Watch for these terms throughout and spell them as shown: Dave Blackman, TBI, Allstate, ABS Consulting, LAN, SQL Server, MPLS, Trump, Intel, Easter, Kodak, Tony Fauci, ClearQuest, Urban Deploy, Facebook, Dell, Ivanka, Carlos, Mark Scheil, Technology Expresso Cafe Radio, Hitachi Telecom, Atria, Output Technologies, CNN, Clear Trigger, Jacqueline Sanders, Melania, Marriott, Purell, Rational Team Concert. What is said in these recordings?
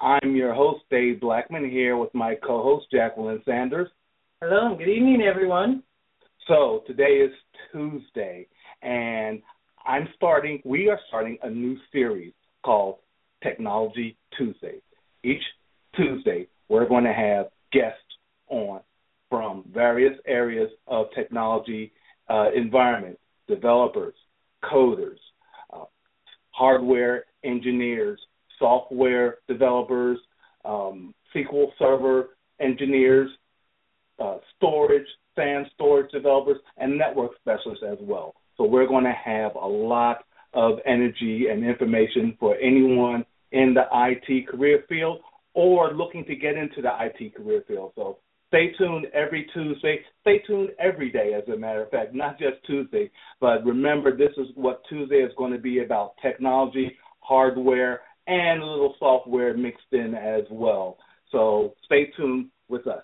I'm your host, Dave Blackman, here with my co-host, Jacqueline Sanders. Hello, and good evening, everyone. So today is Tuesday, and we are starting a new series called Technology Tuesday. Each Tuesday, we're going to have guests on from various areas of technology environment, developers, coders, hardware engineers, software developers, SQL Server engineers, SAN storage developers, and network specialists as well. So we're going to have a lot of energy and information for anyone in the IT career field or looking to get into the IT career field. So stay tuned every Tuesday. Stay tuned every day, as a matter of fact, not just Tuesday. But remember, this is what Tuesday is going to be about: technology, hardware, and a little software mixed in as well. So stay tuned with us.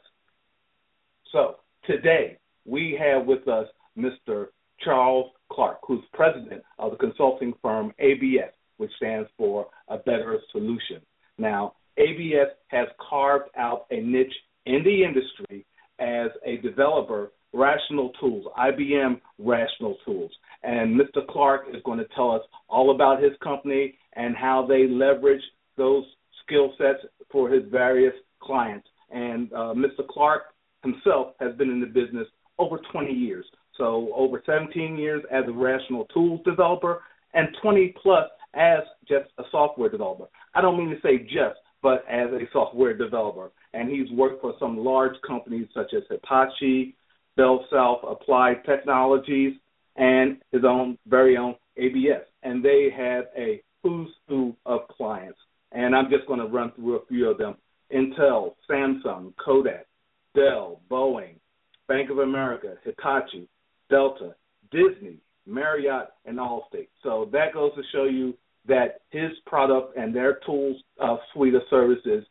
So today we have with us Mr. Charles Clarke, who's president of the consulting firm ABS, which stands for A Better Solution. Now, ABS has carved out a niche in the industry as a developer, Rational Tools, IBM Rational Tools. And Mr. Clarke is going to tell us all about his company and how they leverage those skill sets for his various clients. And Mr. Clarke himself has been in the business over 20 years, so over 17 years as a Rational Tools developer and 20+ as just a software developer. I don't mean to say just, but as a software developer. And he's worked for some large companies such as Hitachi, Bell South Applied Technologies, and his own very own ABS. And they have a who's who of clients. And I'm just going to run through a few of them: Intel, Samsung, Kodak, Dell, Boeing, Bank of America, Hitachi, Delta, Disney, Marriott, and Allstate. So that goes to show you that his product and their tools suite of services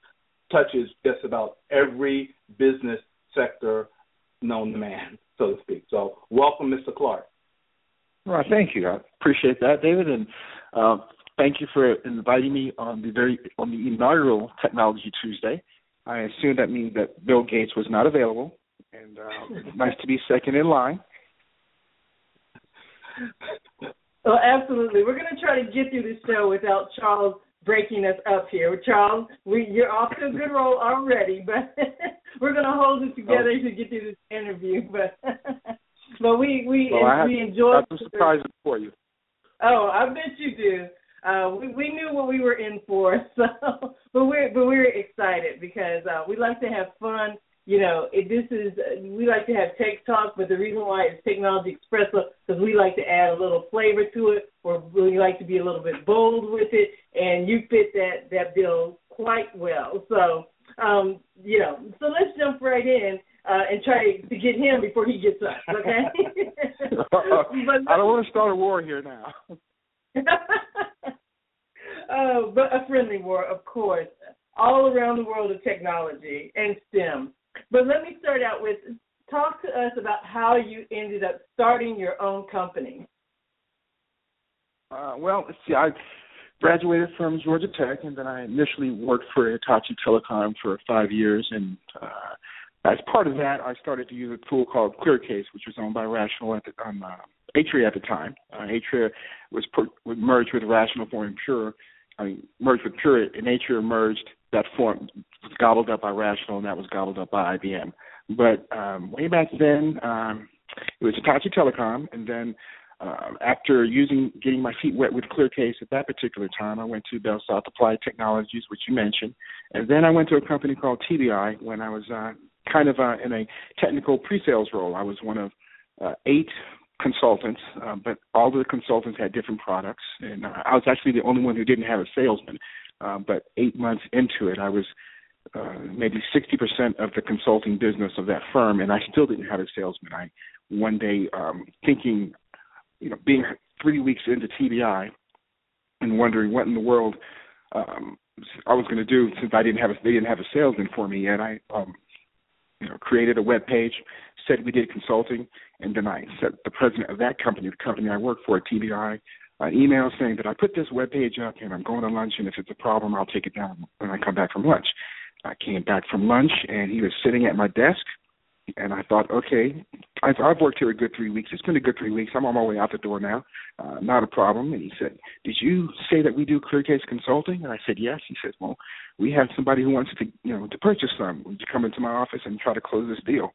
touches just about every business sector known to man, so to speak. So welcome, Mr. Clarke. Well, thank you. I appreciate that, David, and thank you for inviting me on the inaugural Technology Tuesday. I assume that means that Bill Gates was not available, and nice to be second in line. Well, absolutely. We're going to try to get through the show without Charles breaking us up here. Charles, you're off to a good roll already, but we're going to hold it together to get through this interview. But we enjoy. I have some surprises for you. Oh, I bet you do. We knew what we were in for, so but we're excited because we like to have fun. You know, we like to have tech talk, but the reason why it's Technology Expresso because we like to add a little flavor to it, or we like to be a little bit bold with it, and you fit that bill quite well. So, so let's jump right in and try to get him before he gets us, okay? I don't want to start a war here now. But a friendly war, of course, all around the world of technology and STEM. But let me start out with, talk to us about how you ended up starting your own company. I graduated from Georgia Tech, and then I initially worked for Hitachi Telecom for 5 years. And as part of that, I started to use a tool called ClearCase, which was owned by Rational Atria at the time. Atria was merged with Rational forming Pure. I mean, merged with Pure, and Atria merged. That form was gobbled up by Rational, and that was gobbled up by IBM. But way back then, it was Hitachi Telecom, and then after getting my feet wet with ClearCase at that particular time, I went to Bell South Applied Technologies, which you mentioned, and then I went to a company called TBI when I was in a technical pre-sales role. I was one of 8 consultants, but all the consultants had different products, and I was actually the only one who didn't have a salesman. But 8 months into it, I was maybe 60% of the consulting business of that firm, and I still didn't have a salesman. I one day thinking, you know, being 3 weeks into TBI and wondering what in the world I was going to do since they didn't have a salesman for me yet. I created a web page, said we did consulting, and then I sent the president of that company, the company I worked for, TBI, an email saying that I put this web page up and I'm going to lunch, and if it's a problem, I'll take it down when I come back from lunch. I came back from lunch, and he was sitting at my desk, and I thought, okay, I've worked here a good 3 weeks. It's been a good 3 weeks. I'm on my way out the door now. Not a problem. And he said, did you say that we do ClearCase Consulting? And I said, yes. He said, well, we have somebody who wants to purchase some. Would you come into my office and try to close this deal?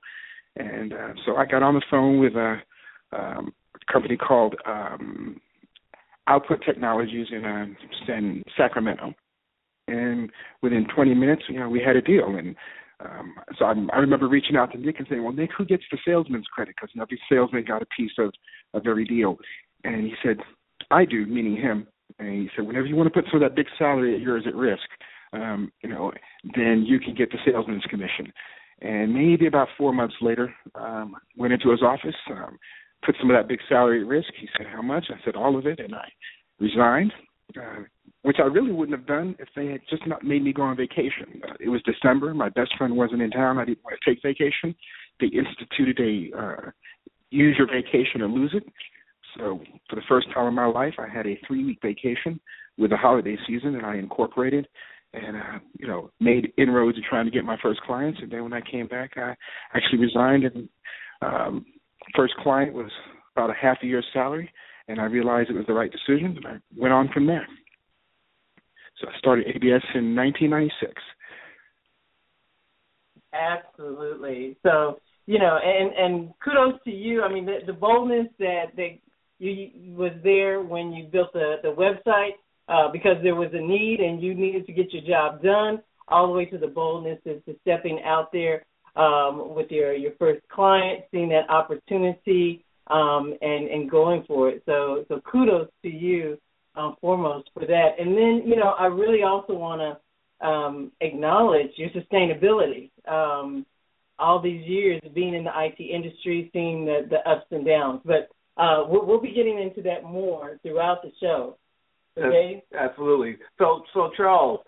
And so I got on the phone with a company called Output Technologies in Sacramento. And within 20 minutes, we had a deal. And so I remember reaching out to Nick and saying, well, Nick, who gets the salesman's credit? Because every salesman got a piece of every deal. And he said, I do, meaning him. And he said, whenever you want to put some of that big salary of yours at risk, then you can get the salesman's commission. And maybe about 4 months later, went into his office, put some of that big salary at risk. He said, how much? I said, all of it. And I resigned. Which I really wouldn't have done if they had just not made me go on vacation. It was December. My best friend wasn't in town. I didn't want to take vacation. They instituted a use your vacation or lose it. So for the first time in my life, I had a 3-week vacation with the holiday season, and I incorporated and, made inroads in trying to get my first clients. And then when I came back, I actually resigned, and first client was about a half a year's salary. And I realized it was the right decision, and I went on from there. So I started ABS in 1996. Absolutely. So, and kudos to you. I mean, the boldness that you was there when you built the website because there was a need and you needed to get your job done, all the way to the boldness to stepping out there with your first client, seeing that opportunity, and going for it. So kudos to you foremost for that. And then, I really also want to acknowledge your sustainability. All these years being in the IT industry, seeing the ups and downs. But we'll be getting into that more throughout the show. Okay? Absolutely. So Charles,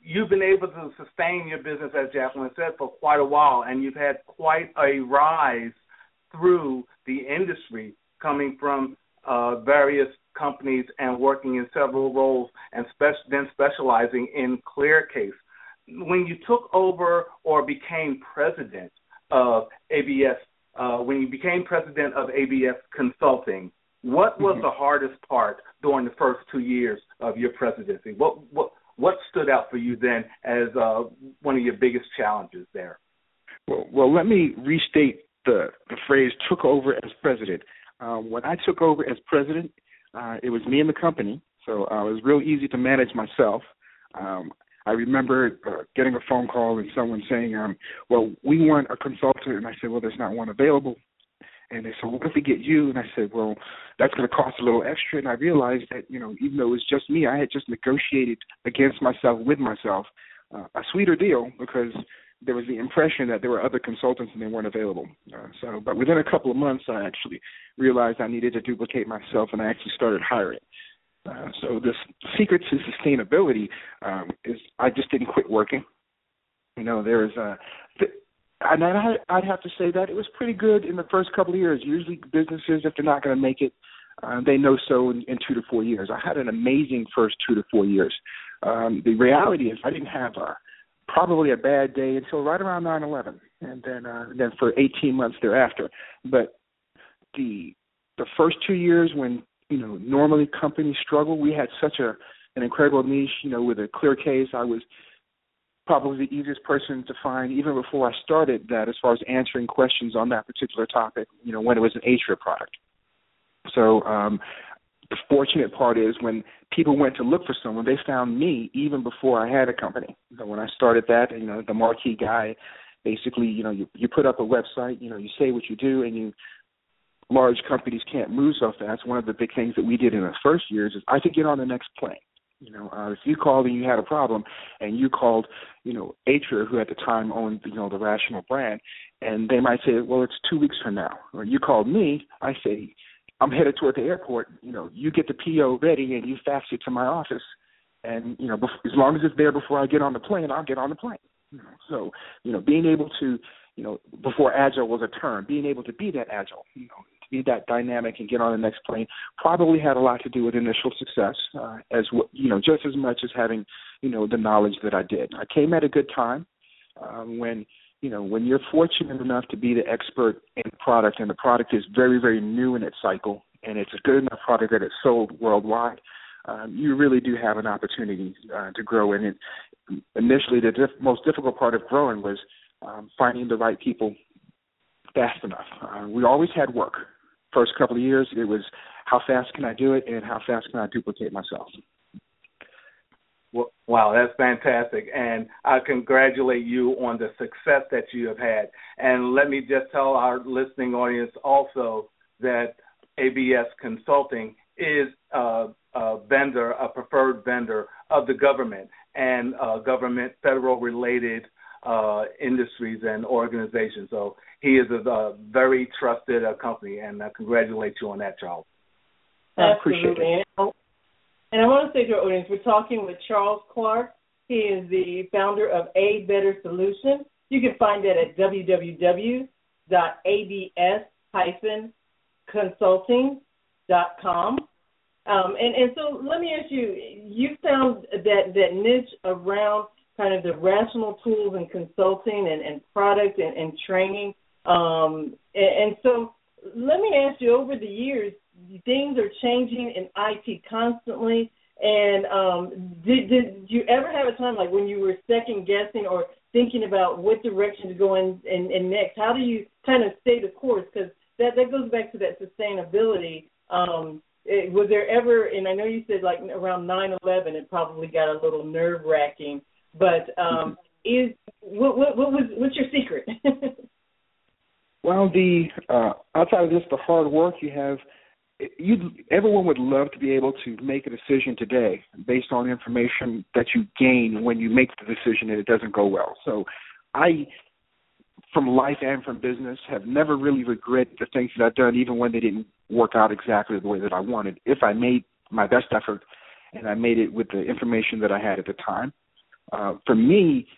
you've been able to sustain your business, as Jacqueline said, for quite a while, and you've had quite a rise through the industry, coming from various companies and working in several roles, and then specializing in ClearCase. When you took over or became president of ABS, Consulting, what was the hardest part during the first 2 years of your presidency? What stood out for you then as one of your biggest challenges there? Well, let me restate the phrase took over as president. When I took over as president, it was me and the company, so it was real easy to manage myself. I remember getting a phone call and someone saying, we want a consultant. And I said, well, there's not one available. And they said, well, what if we get you? And I said, well, that's going to cost a little extra. And I realized that, even though it was just me, I had just negotiated against myself with myself a sweeter deal, because there was the impression that there were other consultants and they weren't available. But within a couple of months, I actually realized I needed to duplicate myself, and I actually started hiring. So the secret to sustainability is I just didn't quit working. There is and I'd have to say that it was pretty good in the first couple of years. Usually businesses, if they're not going to make it, they know so in 2 to 4 years. I had an amazing first 2 to 4 years. The reality is I didn't have probably a bad day until right around 9/11, and then for 18 months thereafter. But the first 2 years, when normally companies struggle, we had such an incredible niche. With a ClearCase, I was probably the easiest person to find, even before I started that, as far as answering questions on that particular topic. When it was an Atria product. So the fortunate part is when people went to look for someone, they found me even before I had a company. So when I started that, the marquee guy, basically, you put up a website, you say what you do, and you large companies can't move so fast, one of the big things that we did in the first years is I could get on the next plane. If you called and you had a problem and you called, Atria, who at the time owned, the Rational brand, and they might say, well, it's 2 weeks from now. Or you called me, I say, I'm headed toward the airport. You get the PO ready and you fax it to my office. And, as long as it's there before I get on the plane, I'll get on the plane. So, being able to, before agile was a term, being able to be that agile, be that dynamic and get on the next plane probably had a lot to do with initial success, just as much as having, the knowledge that I did. I came at a good time when you're fortunate enough to be the expert in the product, and the product is very, very new in its cycle, and it's a good enough product that it's sold worldwide. You really do have an opportunity to grow. And initially, the most difficult part of growing was finding the right people fast enough. We always had work. First couple of years, it was how fast can I do it and how fast can I duplicate myself. Well, wow, that's fantastic. And I congratulate you on the success that you have had. And let me just tell our listening audience also that ABS Consulting is a preferred vendor of the government and government federal-related industries and organizations. So he is a very trusted company, and I congratulate you on that, Charles. Absolutely. And I want to say to our audience, we're talking with Charles Clarke. He is the founder of A Better Solution. You can find that at www.abs-consulting.com. And so let me ask you, you found that niche around kind of the rational tools and consulting and product and training. And so let me ask you, over the years, things are changing in IT constantly. And did you ever have a time like when you were second-guessing or thinking about what direction to go in and next? How do you kind of stay the course? Because that goes back to that sustainability. Was there ever, and I know you said like around 9/11, it probably got a little nerve-wracking, but what's your secret? Well, the outside of just the hard work you have, everyone would love to be able to make a decision today based on information that you gain when you make the decision and it doesn't go well. So I, from life and from business, have never really regretted the things that I've done, even when they didn't work out exactly the way that I wanted, if I made my best effort and I made it with the information that I had at the time. For me,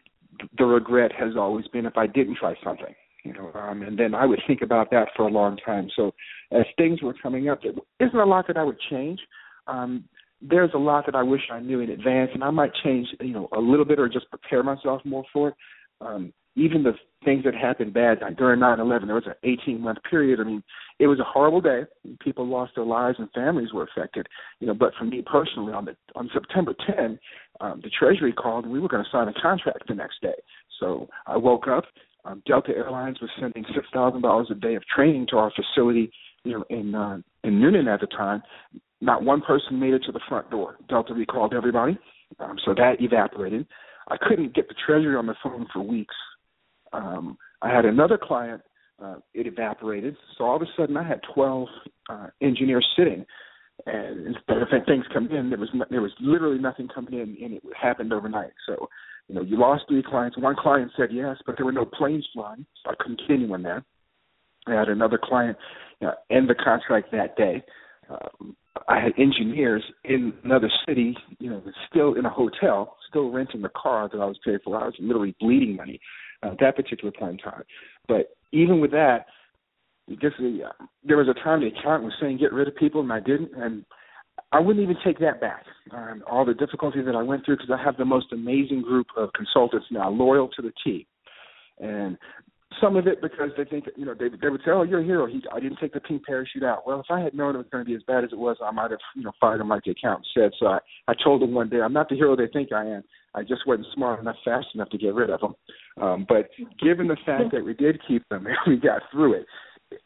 the regret has always been if I didn't try something, and then I would think about that for a long time. So as things were coming up, there isn't a lot that I would change. There's a lot that I wish I knew in advance, and I might change, a little bit or just prepare myself more for it. Even the things that happened bad, like during 9/11, there was an 18-month period. I mean, it was a horrible day. People lost their lives and families were affected. But for me personally, on September 10, the Treasury called and we were going to sign a contract the next day. So I woke up. Delta Airlines was sending $6,000 a day of training to our facility, in Newnan at the time. Not one person made it to the front door. Delta recalled everybody, so that evaporated. I couldn't get the Treasury on the phone for weeks. I had another client, it evaporated. So all of a sudden I had 12 engineers sitting, and instead of things coming in, there was literally nothing coming in, and it happened overnight. So, you lost three clients. One client said yes, but there were no planes flying, so I couldn't get anyone there. I had another client end the contract that day. I had engineers in another city, still in a hotel, still renting the car that I was paid for. I was literally bleeding money at that particular point in time. But even with that, there was a time the accountant was saying get rid of people, and I didn't. And I wouldn't even take that back, all the difficulty that I went through, because I have the most amazing group of consultants now, loyal to the T. And some of it because they think, they would say, oh, you're a hero. I didn't take the pink parachute out. Well, if I had known it was going to be as bad as it was, I might have, fired him like the accountant said. So I told him one day, I'm not the hero they think I am. I just wasn't smart enough, fast enough to get rid of them. But given the fact that we did keep them and we got through it,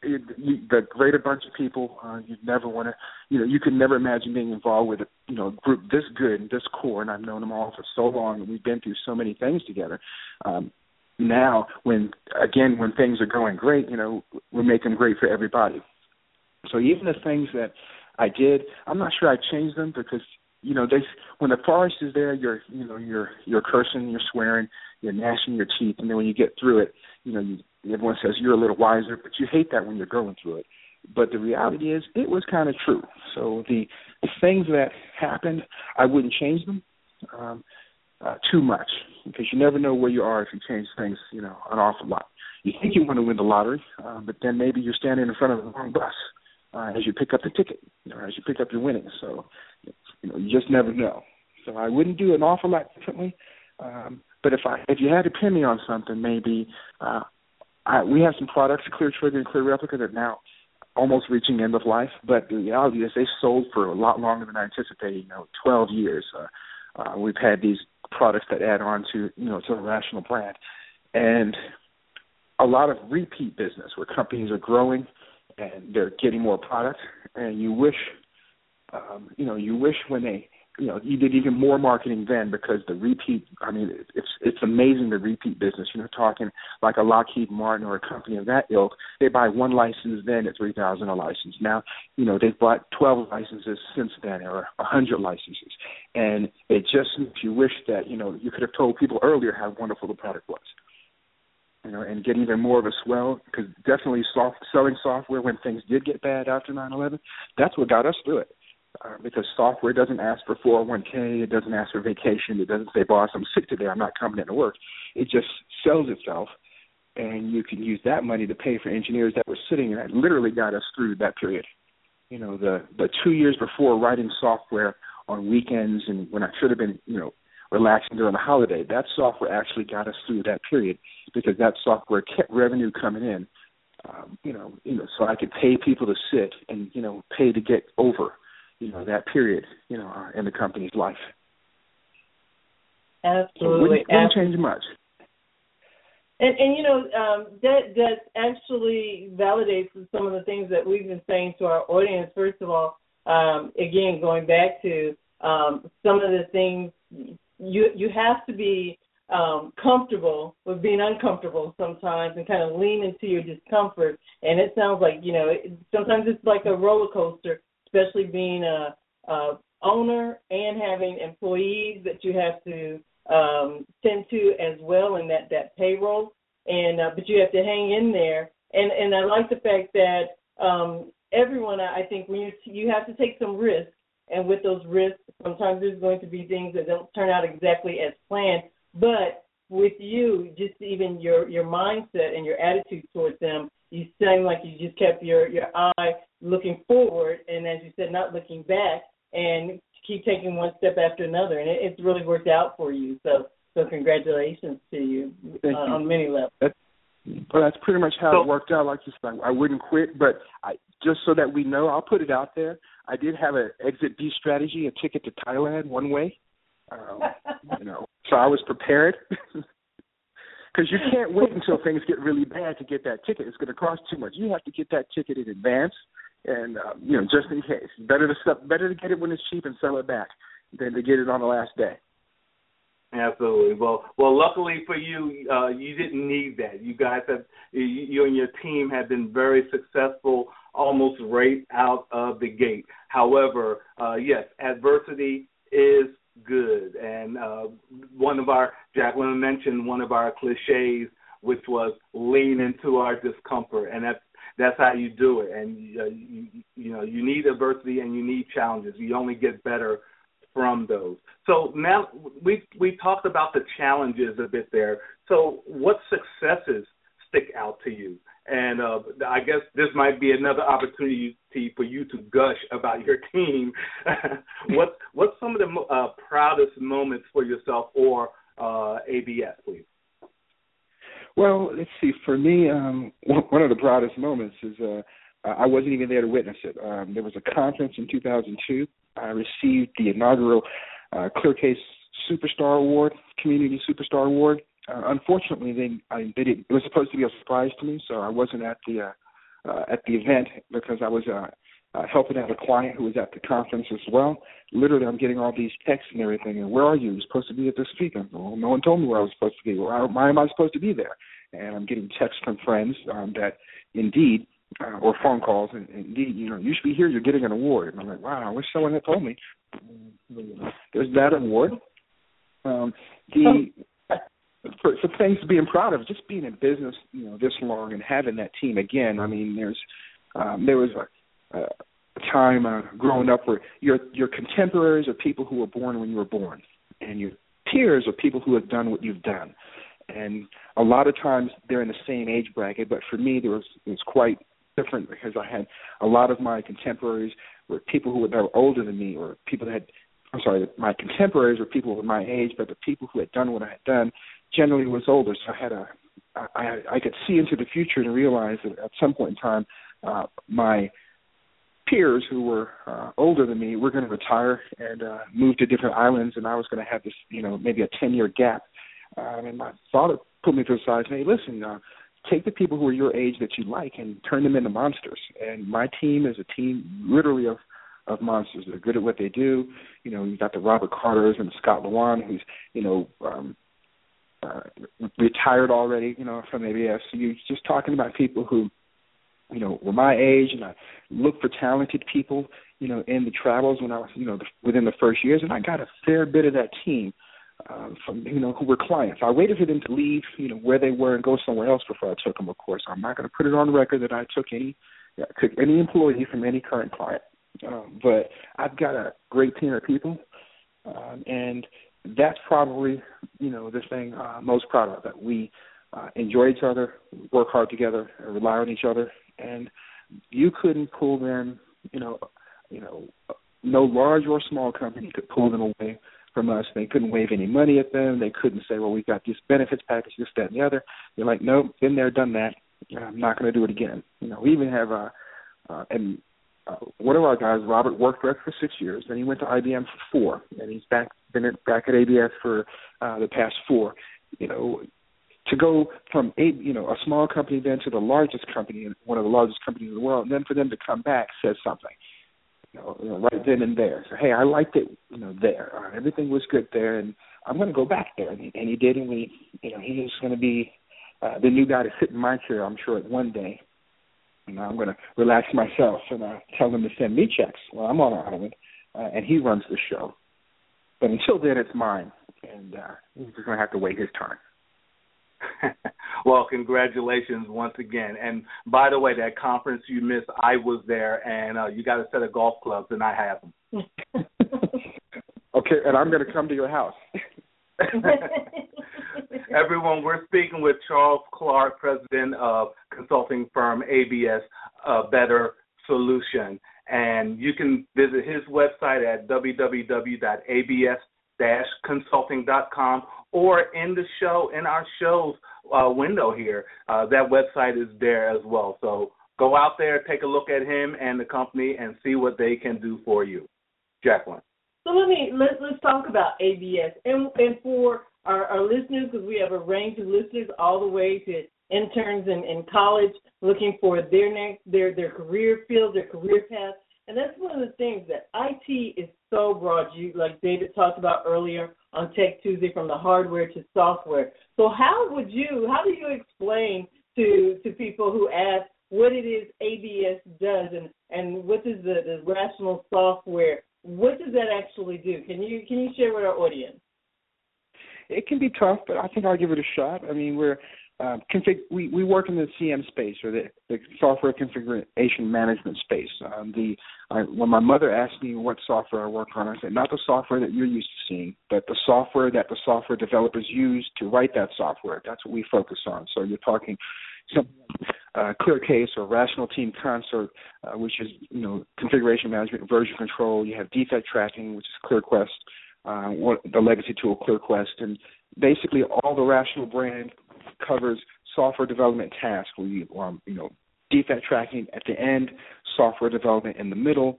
the greater bunch of people, you'd never want to, you could never imagine being involved with a group this good and this core. And I've known them all for so long, and we've been through so many things together. Now, when things are going great, we're making great for everybody. So even the things that I did, I'm not sure I changed them because, you know, when the forest is there, you're cursing, you're swearing, you're gnashing your teeth, and then when you get through it, you know, everyone says you're a little wiser, but you hate that when you're going through it. But the reality is it was kind of true. So the things that happened, I wouldn't change them too much because you never know where you are if you change things, you know, an awful lot. You think you want to win the lottery, but then maybe you're standing in front of the wrong bus as you pick up the ticket or as you pick up your winnings. So, you know, you just never know. So I wouldn't do an awful lot differently. But if you had to pin me on something, maybe we have some products, Clear Trigger and Clear Replica, that are now almost reaching end of life. But the reality is they sold for a lot longer than I anticipated, you know, 12 years. We've had these products that add on to, you know, to the Rational brand. And a lot of repeat business where companies are growing and they're getting more product, and you wish, when they, you know, you did even more marketing then because the repeat. I mean, it's amazing the repeat business. You know, talking like a Lockheed Martin or a company of that ilk, they buy one license then at $3,000 a license. Now, you know, they've bought 12 licenses since then or 100 licenses, and it just makes you wish that, you know, you could have told people earlier how wonderful the product was. You know, and get even more of a swell, because definitely selling software when things did get bad after 9/11, that's what got us through it, because software doesn't ask for 401k, it doesn't ask for vacation, it doesn't say, boss, I'm sick today, I'm not coming into work. It just sells itself, and you can use that money to pay for engineers that were sitting, and that literally got us through that period. You know, the 2 years before, writing software on weekends and when I should have been, you know, relaxing during the holiday, that software actually got us through that period because that software kept revenue coming in, so I could pay people to sit and, you know, pay to get over, you know, that period, you know, in the company's life. Absolutely. So it wouldn't change much. And you know, that actually validates some of the things that we've been saying to our audience. First of all, again, going back to some of the things, you have to be comfortable with being uncomfortable sometimes and kind of lean into your discomfort. And it sounds like, you know, sometimes it's like a roller coaster, especially being a owner and having employees that you have to tend to as well, and that payroll. And but you have to hang in there. And I like the fact that everyone, I think, when you have to take some risks. And with those risks, sometimes there's going to be things that don't turn out exactly as planned. But with you, just even your mindset and your attitude towards them, you seem like you just kept your eye looking forward and, as you said, not looking back, and keep taking one step after another. And it's really worked out for you. So congratulations to you, you on many levels. That's pretty much how it worked out. Like you said, I wouldn't quit, but just so that we know, I'll put it out there. I did have an exit B strategy, a ticket to Thailand one way. You know, so I was prepared. Because you can't wait until things get really bad to get that ticket. It's going to cost too much. You have to get that ticket in advance, and you know, just in case. Better to get it when it's cheap and sell it back than to get it on the last day. Absolutely. Well. Luckily for you, you didn't need that. You guys you and your team have been very successful, almost right out of the gate. However, yes, adversity is good. And Jacqueline mentioned one of our cliches, which was lean into our discomfort, and that's how you do it. And you know, you need adversity and you need challenges. You only get better from those. So now we talked about the challenges a bit there. So what successes stick out to you? And I guess this might be another opportunity for you to gush about your team. What's some of the proudest moments for yourself or ABS, please? Well, let's see. For me, one of the proudest moments is I wasn't even there to witness it. There was a conference in 2002. I received the inaugural ClearCase Superstar Award, Community Superstar Award. Unfortunately, they didn't. It was supposed to be a surprise to me, so I wasn't at the event because I was helping out a client who was at the conference as well. Literally, I'm getting all these texts and everything. And where are you? You're supposed to be at this weekend. Well, no one told me where I was supposed to be. Why am I supposed to be there? And I'm getting texts from friends that indeed or phone calls, and you know, you should be here, you're getting an award. And I'm like, wow, I wish someone had told me. There's that award. For things to be proud of, just being in business, you know, this long and having that team again. I mean, there was a time growing up where your contemporaries are people who were born when you were born, and your peers are people who have done what you've done. And a lot of times they're in the same age bracket, but for me, it was quite different because I had a lot of my contemporaries were people who were older than me, or people that had, I'm sorry, my contemporaries were people of my age, but the people who had done what I had done generally was older. So I had I could see into the future and realize that at some point in time, my peers who were older than me were going to retire and move to different islands, and I was going to have this, you know, maybe a 10-year gap. And my father put me to the side and said, hey, listen, take the people who are your age that you like and turn them into monsters. And my team is a team literally of monsters. They're good at what they do. You know, you've got the Robert Carters and the Scott Luan, who's, you know, retired already, you know, from ABS. So you're just talking about people who, you know, were my age, and I looked for talented people, you know, in the travels when I was, you know, within the first years. And I got a fair bit of that team. From, you know, who were clients. I waited for them to leave, you know, where they were and go somewhere else before I took them, of course. I'm not going to put it on record that I took any employee from any current client. But I've got a great team of people, and that's probably, you know, the thing I'm most proud of, that we enjoy each other, work hard together, rely on each other, and you couldn't pull them, you know, no large or small company could pull them away from us. They couldn't wave any money at them. They couldn't say, well, we've got this benefits package, this, that, and the other. They're like, nope, been there, done that. I'm not going to do it again. You know, we even have one of our guys, Robert, worked for us for 6 years. Then he went to IBM for 4, and he's been back at ABS for the past 4. You know, to go from a small company then to the largest company, one of the largest companies in the world, and then for them to come back says something. You know, right then and there. So, hey, I liked it, you know, there. Everything was good there, and I'm going to go back there. And he did, and we, you know, he's going to be the new guy to sit in my chair, I'm sure, one day. And I'm going to relax myself and tell him to send me checks while I'm on an island, and he runs the show. But until then, it's mine, and he's just going to have to wait his turn. Well, congratulations once again. And by the way, that conference you missed, I was there, and you got a set of golf clubs, and I have them. Okay, and I'm going to come to your house. Everyone, we're speaking with Charles Clarke, president of consulting firm ABS Better Solution. And you can visit his website at www.abs-consulting.com. Or in our show's window here, that website is there as well. So go out there, take a look at him and the company, and see what they can do for you. Jacqueline. So let's talk about ABS, and for our listeners, because we have a range of listeners all the way to interns in college looking for their career field, their career path, and that's one of the things that IT is so broad. You, like David talked about earlier on Tech Tuesday, from the hardware to software. So how do you explain to people who ask what it is ABS does and what does the Rational software, what does that actually do? Can you share with our audience? It can be tough, but I think I'll give it a shot. I mean, we work in the CM space, or the software configuration management space. When my mother asked me what software I work on, I said, not the software that you're used to seeing, but the software that the software developers use to write that software. That's what we focus on. So you're talking some ClearCase or Rational Team Concert, which is, you know, configuration management, version control. You have defect tracking, which is ClearQuest, the legacy tool ClearQuest, and basically all the Rational brand covers software development tasks, where you, you know, defect tracking at the end, software development in the middle,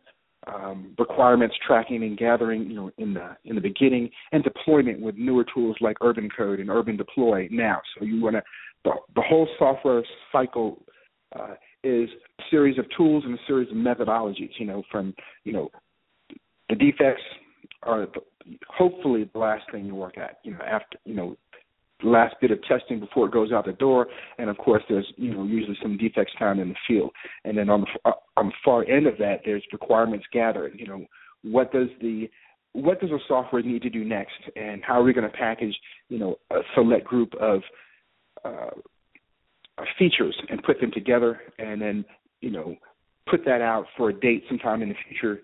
requirements tracking and gathering, you know, in the beginning, and deployment with newer tools like Urban Code and Urban Deploy now. So you want to the whole software cycle is a series of tools and a series of methodologies. You know, from, you know, the defects are hopefully the last thing you work at. You know, after, you know, last bit of testing before it goes out the door, and of course there's usually some defects found in the field. And then on the far end of that, there's requirements gathered. What does a software need to do next, and how are we going to package a select group of features and put them together, and then put that out for a date sometime in the future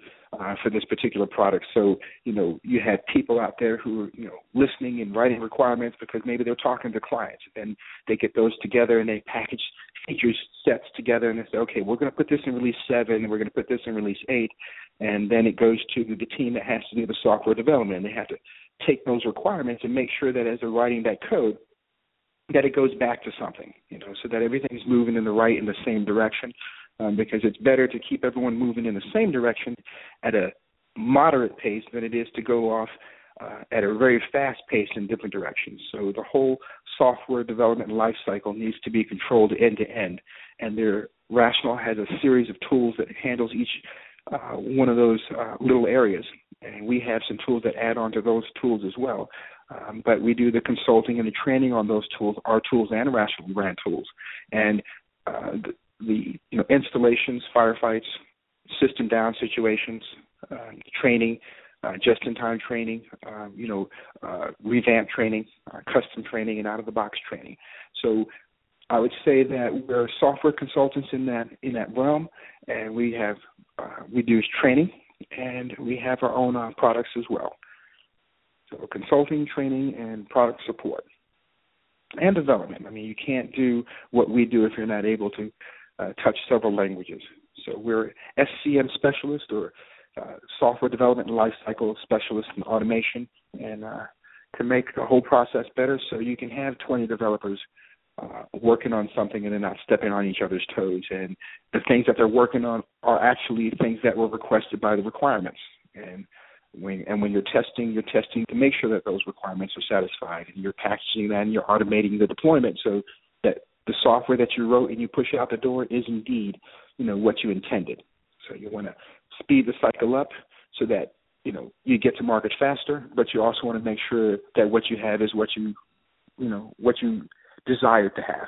for this particular product. So, you had people out there who were, listening and writing requirements because maybe they're talking to clients, and they get those together and they package feature sets together, and they say, okay, we're going to put this in release 7 and we're going to put this in release 8. And then it goes to the team that has to do the software development, and they have to take those requirements and make sure that as they're writing that code, that it goes back to something, so that everything's moving in the same direction. Because it's better to keep everyone moving in the same direction at a moderate pace than it is to go off at a very fast pace in different directions. So the whole software development life cycle needs to be controlled end to end, and Rational has a series of tools that handles each one of those little areas, and we have some tools that add on to those tools as well. But we do the consulting and the training on those tools, our tools and Rational brand tools, and the installations, firefights, system down situations, training, just-in-time training, revamp training, custom training, and out-of-the-box training. So I would say that we're software consultants in that realm, and we have we do training, and we have our own products as well. So consulting, training, and product support and development. I mean, you can't do what we do if you're not able to touch several languages. So we're SCM specialist, or software development and lifecycle specialist in automation, and to make the whole process better so you can have 20 developers working on something and they're not stepping on each other's toes. And the things that they're working on are actually things that were requested by the requirements. And when you're testing to make sure that those requirements are satisfied, and you're packaging that and you're automating the deployment so that the software that you wrote and you push out the door is indeed, what you intended. So you want to speed the cycle up so that, you get to market faster, but you also want to make sure that what you have is what you desired to have.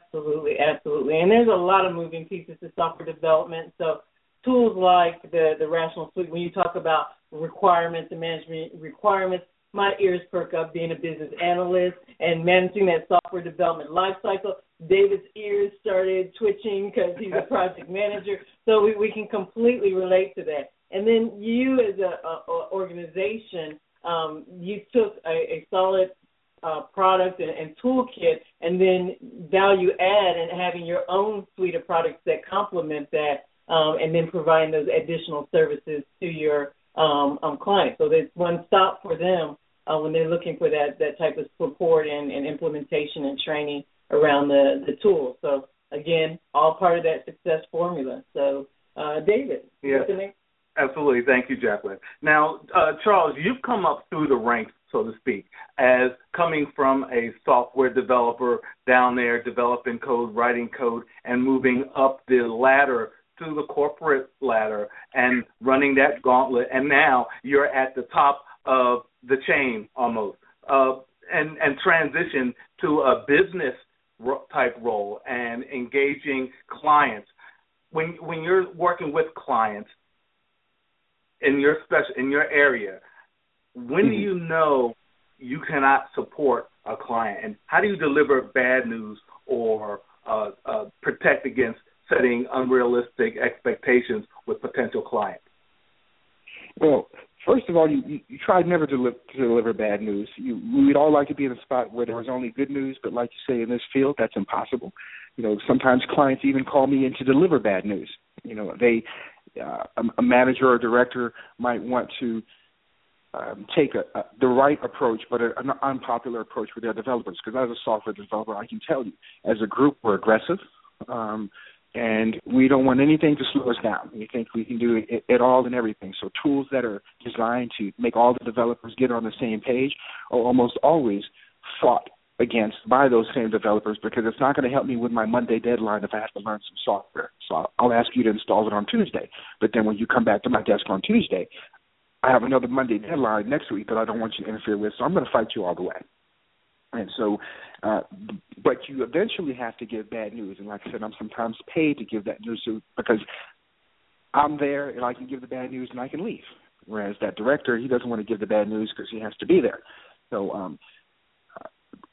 Absolutely, absolutely. And there's a lot of moving pieces to software development. So tools like the Rational Suite, when you talk about requirements and management requirements, my ears perk up being a business analyst and managing that software development lifecycle. David's ears started twitching because he's a project manager, so we can completely relate to that. And then you, as an organization, you took a solid product and toolkit, and then value add and having your own suite of products that complement that, and then providing those additional services to your clients. So there's one stop for them when they're looking for that type of support and implementation and training around the tools. So, again, all part of that success formula. So, David, yes. Absolutely. Thank you, Jacqueline. Now, Charles, you've come up through the ranks, so to speak, as coming from a software developer down there developing code, writing code, and moving up the ladder to the corporate ladder and running that gauntlet, and now you're at the top of the chain almost, and transition to a business type role and engaging clients. When you're working with clients in your area, when do you know you cannot support a client, and how do you deliver bad news or protect against setting unrealistic expectations with potential clients? Well, first of all, you try never to deliver bad news. We'd all like to be in a spot where there was only good news, but like you say, in this field, that's impossible. Sometimes clients even call me in to deliver bad news. A manager or director might want to take the right approach, but an unpopular approach with their developers. Because as a software developer, I can tell you, as a group, we're aggressive. And we don't want anything to slow us down. We think we can do it all and everything. So tools that are designed to make all the developers get on the same page are almost always fought against by those same developers, because it's not going to help me with my Monday deadline if I have to learn some software. So I'll ask you to install it on Tuesday. But then when you come back to my desk on Tuesday, I have another Monday deadline next week that I don't want you to interfere with, so I'm going to fight you all the way. And so, but you eventually have to give bad news. And like I said, I'm sometimes paid to give that news because I'm there and I can give the bad news and I can leave. Whereas that director, he doesn't want to give the bad news because he has to be there. So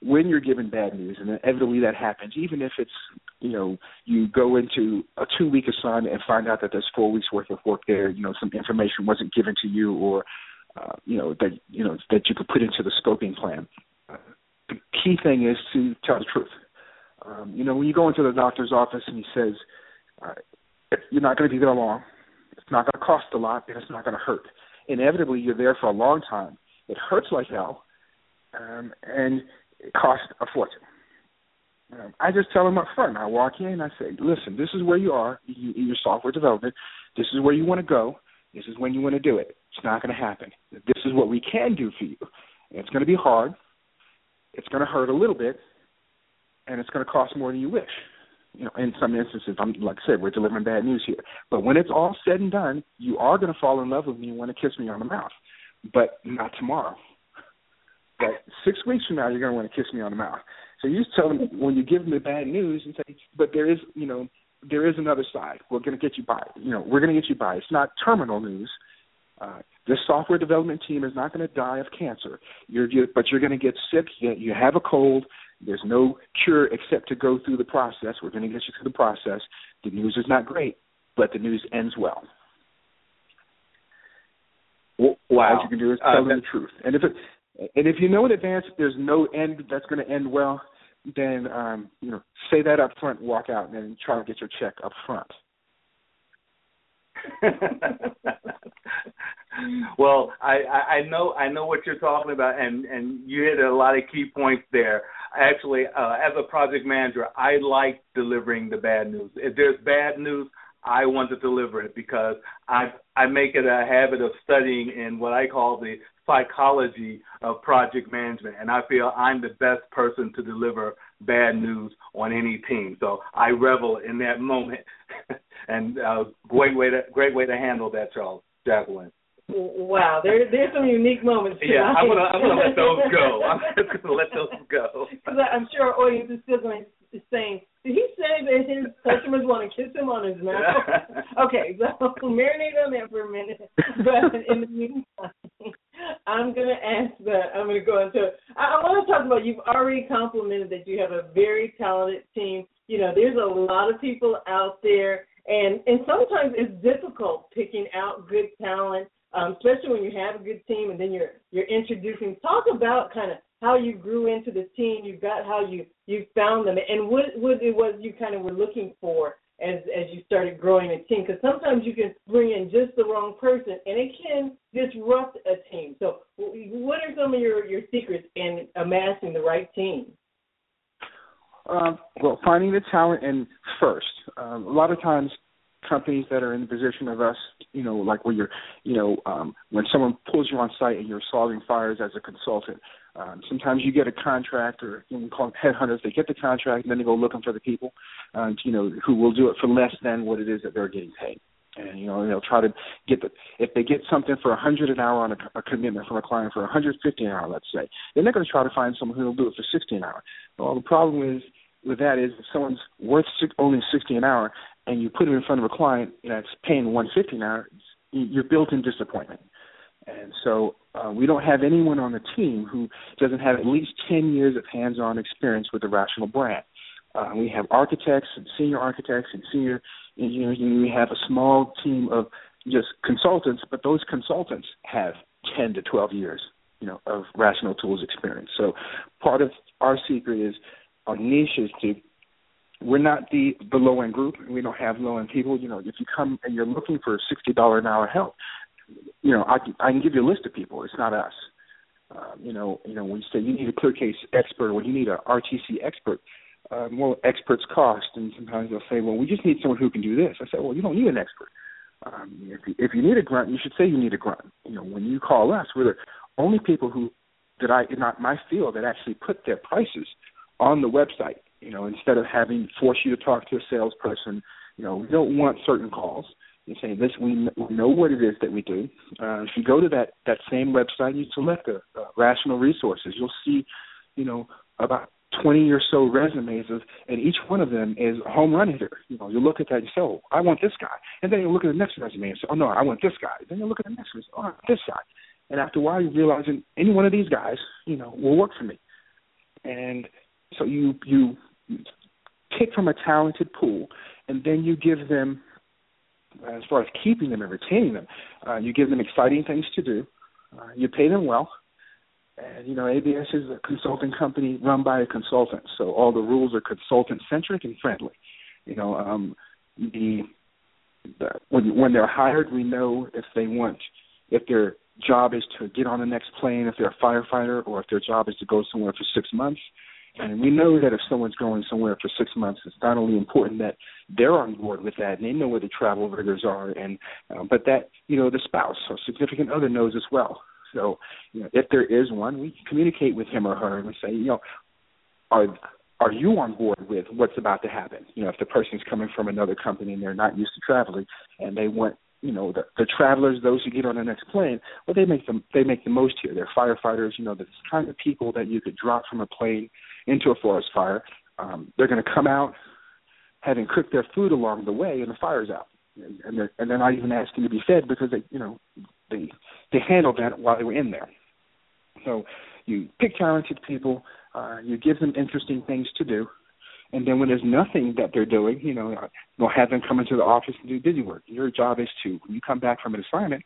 when you're given bad news, and inevitably that happens, even if it's, you know, you go into a 2-week assignment and find out that there's 4 weeks worth of work there, you know, some information wasn't given to you or, you know, that you could put into the scoping plan. The key thing is to tell the truth. You know, when you go into the doctor's office and he says, you're not going to be there long, it's not going to cost a lot, and it's not going to hurt. Inevitably, you're there for a long time. It hurts like hell, and it costs a fortune. I just tell him up front. I walk in and I say, listen, this is where you are in your software development. This is where you want to go. This is when you want to do it. It's not going to happen. This is what we can do for you. It's going to be hard. It's going to hurt a little bit, and it's going to cost more than you wish. You know, in some instances, like I said, we're delivering bad news here. But when it's all said and done, you are going to fall in love with me and want to kiss me on the mouth, but not tomorrow. But 6 weeks from now, you're going to want to kiss me on the mouth. So you just tell them when you give them the bad news and say, but there is, you know, there is another side. We're going to get you by. You know, we're going to get you by. It's not terminal news. This software development team is not going to die of cancer, but you're going to get sick. You have a cold. There's no cure except to go through the process. We're going to get you through the process. The news is not great, but the news ends well. Wow. All you can do is tell them the truth. And if you know in advance there's no end that's going to end well, then you know, say that up front, walk out, and then try to get your check up front. Well, I know what you're talking about, and you hit a lot of key points there. Actually, as a project manager, I like delivering the bad news. If there's bad news, I want to deliver it because I make it a habit of studying in what I call the psychology of project management, and I feel I'm the best person to deliver bad news on any team. So I revel in that moment, and great way to handle that, Charles. Jacqueline. Wow, there's some unique moments tonight. Yeah, I'm gonna let those go. I'm just gonna let those go. Because I'm sure our audience is still going to saying, did he say that his customers want to kiss him on his mouth? Okay, so marinate on that for a minute. But in the meantime, I want to talk about, you've already complimented that you have a very talented team. You know, there's a lot of people out there, and sometimes it's difficult picking out good talent, especially when you have a good team and then you're introducing. Talk about kind of how you grew into the team, you found them, and what it was you kind of were looking for as you started growing a team. Because sometimes you can bring in just the wrong person, and it can disrupt a team. So what are some of your secrets in amassing the right team? Well, finding the talent in first. A lot of times companies that are in the position of us, you know, like where you're, you know, when someone pulls you on site and you're solving fires as a consultant, sometimes you get a contract, or you know, we call them headhunters. They get the contract and then they go looking for the people, you know, who will do it for less than what it is that they're getting paid. And, you know, they'll try to get if they get something for $100 an hour on a commitment from a client for $150 an hour, let's say, then they're going to try to find someone who will do it for $60 an hour. Well, the problem is with that is if someone's worth only $60 an hour and you put them in front of a client that's paying $150 an hour, you're built in disappointment. And so we don't have anyone on the team who doesn't have at least 10 years of hands-on experience with the Rational brand. We have architects and senior engineers, and we have a small team of just consultants, but those consultants have 10 to 12 years, you know, of Rational Tools experience. So part of our secret is our niche is we're not the low-end group, and we don't have low-end people. You know, if you come and you're looking for $60 an hour help, you know, I can give you a list of people. It's not us. You know, when you say you need a ClearCase expert or you need an RTC expert, well, experts cost, and sometimes they'll say, well, we just need someone who can do this. I say, well, you don't need an expert. If you need a grunt, you should say you need a grunt. You know, when you call us, we're the only people in my field that actually put their prices on the website. You know, instead of force you to talk to a salesperson, you know, we don't want certain calls. and say, "This we know what it is that we do." If you go to that same website, you select the Rational Resources, you'll see, about 20 or so resumes, and each one of them is a home run hitter. You look at that and say, "Oh, I want this guy," and then you look at the next resume and say, "Oh no, I want this guy." Then you look at the next resume, "Oh, I want this guy," and after a while, you're realizing any one of these guys, will work for me, and so you pick from a talented pool, and then you give them, as far as keeping them and retaining them, you give them exciting things to do, you pay them well. And, ABS is a consulting company run by a consultant, so all the rules are consultant-centric and friendly. When they're hired, we know if their job is to get on the next plane, if they're a firefighter, or if their job is to go somewhere for 6 months. And we know that if someone's going somewhere for 6 months, it's not only important that they're on board with that and they know where the travel rigors are, but that, the spouse or significant other knows as well. So, if there is one, we communicate with him or her and we say, are you on board with what's about to happen? If the person's coming from another company and they're not used to traveling and they want, the travelers, those who get on the next plane, well, they make the most here. They're firefighters. This kind of people that you could drop from a plane into a forest fire. They're going to come out having cooked their food along the way, and the fire's out. And they're not even asking to be fed because they handled that while they were in there. So you pick talented people, you give them interesting things to do, and then when there's nothing that they're doing, you'll have them come into the office and do busy work. Your job is to, when you come back from an assignment,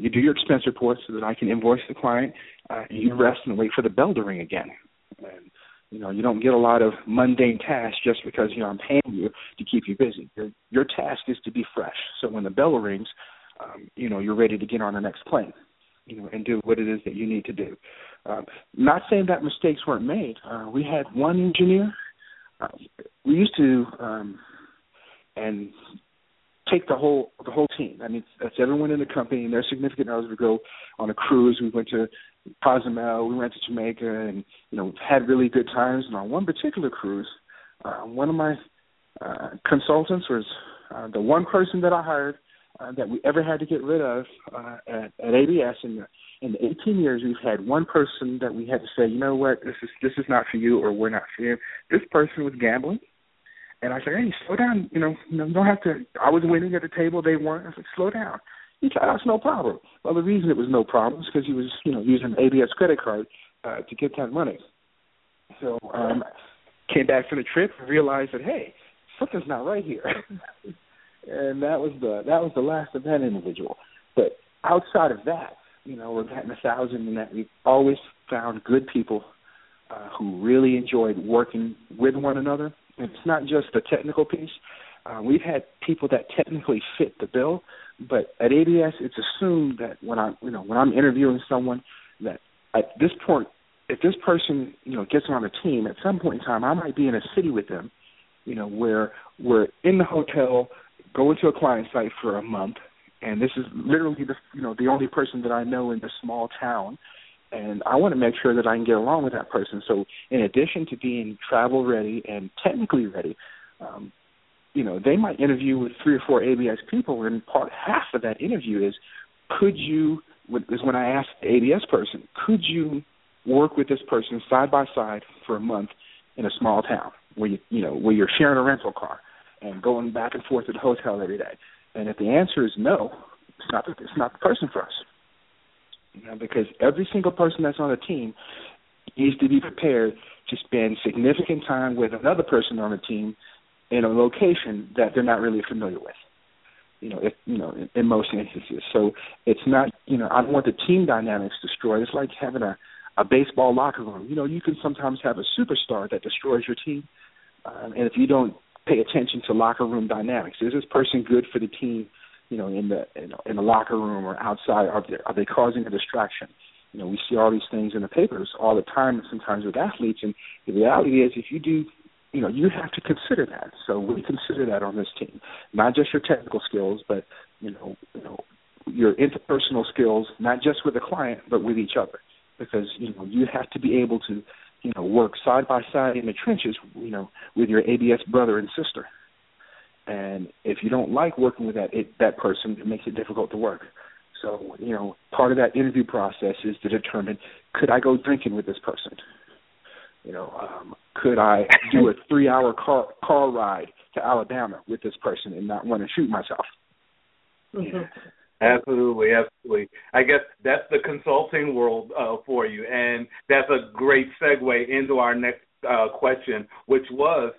you do your expense report so that I can invoice the client, and you rest and wait for the bell to ring again. And, you don't get a lot of mundane tasks just because, I'm paying you to keep you busy. Your task is to be fresh. So when the bell rings, you're ready to get on the next plane, and do what it is that you need to do. Not saying that mistakes weren't made. We had one engineer. We used to and take the whole team. I mean, that's everyone in the company and their significant others would go on a cruise. We went to Cozumel. We went to Jamaica, and had really good times. And on one particular cruise, one of my consultants was the one person that I hired that we ever had to get rid of at ABS. In the 18 years, we've had one person that we had to say, you know what, this is not for you, or we're not for you. This person was gambling, and I said, hey, slow down. You don't have to. I was winning at the table; they weren't. I said, slow down. He said, that's no problem. Well, the reason it was no problem is because he was, using an ABS credit card to get that money. So came back from the trip and realized that, hey, something's not right here. And that was the last of that individual. But outside of that, we've gotten 1,000 in that we've always found good people who really enjoyed working with one another. And it's not just the technical piece. We've had people that technically fit the bill, but at ABS, it's assumed that when I'm interviewing someone, that at this point, if this person gets on a team, at some point in time, I might be in a city with them, where we're in the hotel, going to a client site for a month, and this is literally the only person that I know in this small town, and I want to make sure that I can get along with that person. So in addition to being travel ready and technically ready, they might interview with 3 or 4 ABS people, and half of that interview is when I asked the ABS person, could you work with this person side by side for a month in a small town where where you're sharing a rental car and going back and forth to the hotel every day? And if the answer is no, it's not the person for us. Because every single person that's on the team needs to be prepared to spend significant time with another person on the team in a location that they're not really familiar with, in most instances. So it's not, I don't want the team dynamics destroyed. It's like having a baseball locker room. You can sometimes have a superstar that destroys your team, and if you don't pay attention to locker room dynamics, is this person good for the team, in the locker room or outside? Are they causing a distraction? We see all these things in the papers all the time, sometimes with athletes, and the reality is if you do, you have to consider that. So we consider that on this team, not just your technical skills, but your interpersonal skills, not just with the client, but with each other, because you have to be able to work side by side in the trenches, with your ABS brother and sister. And if you don't like working with that person, it makes it difficult to work. So, you know, part of that interview process is to determine, could I go drinking with this person? You know, could I do a 3-hour car ride to Alabama with this person and not want to shoot myself? Mm-hmm. Yeah. Absolutely, absolutely. I guess that's the consulting world for you, and that's a great segue into our next question, which was,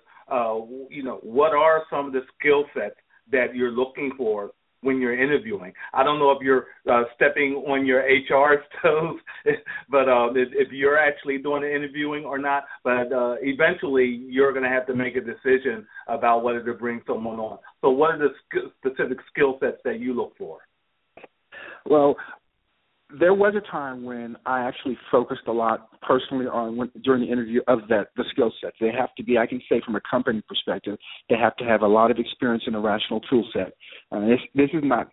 you know, what are some of the skill sets that you're looking for when you're interviewing? I don't know if you're stepping on your HR's toes, but if you're actually doing the interviewing or not, but eventually you're going to have to make a decision about whether to bring someone on. So what are the specific skill sets that you look for? Well, there was a time when I actually focused a lot personally on during the interview of the skill sets. They have to be, I can say from a company perspective, they have to have a lot of experience in a rational tool set. This is not,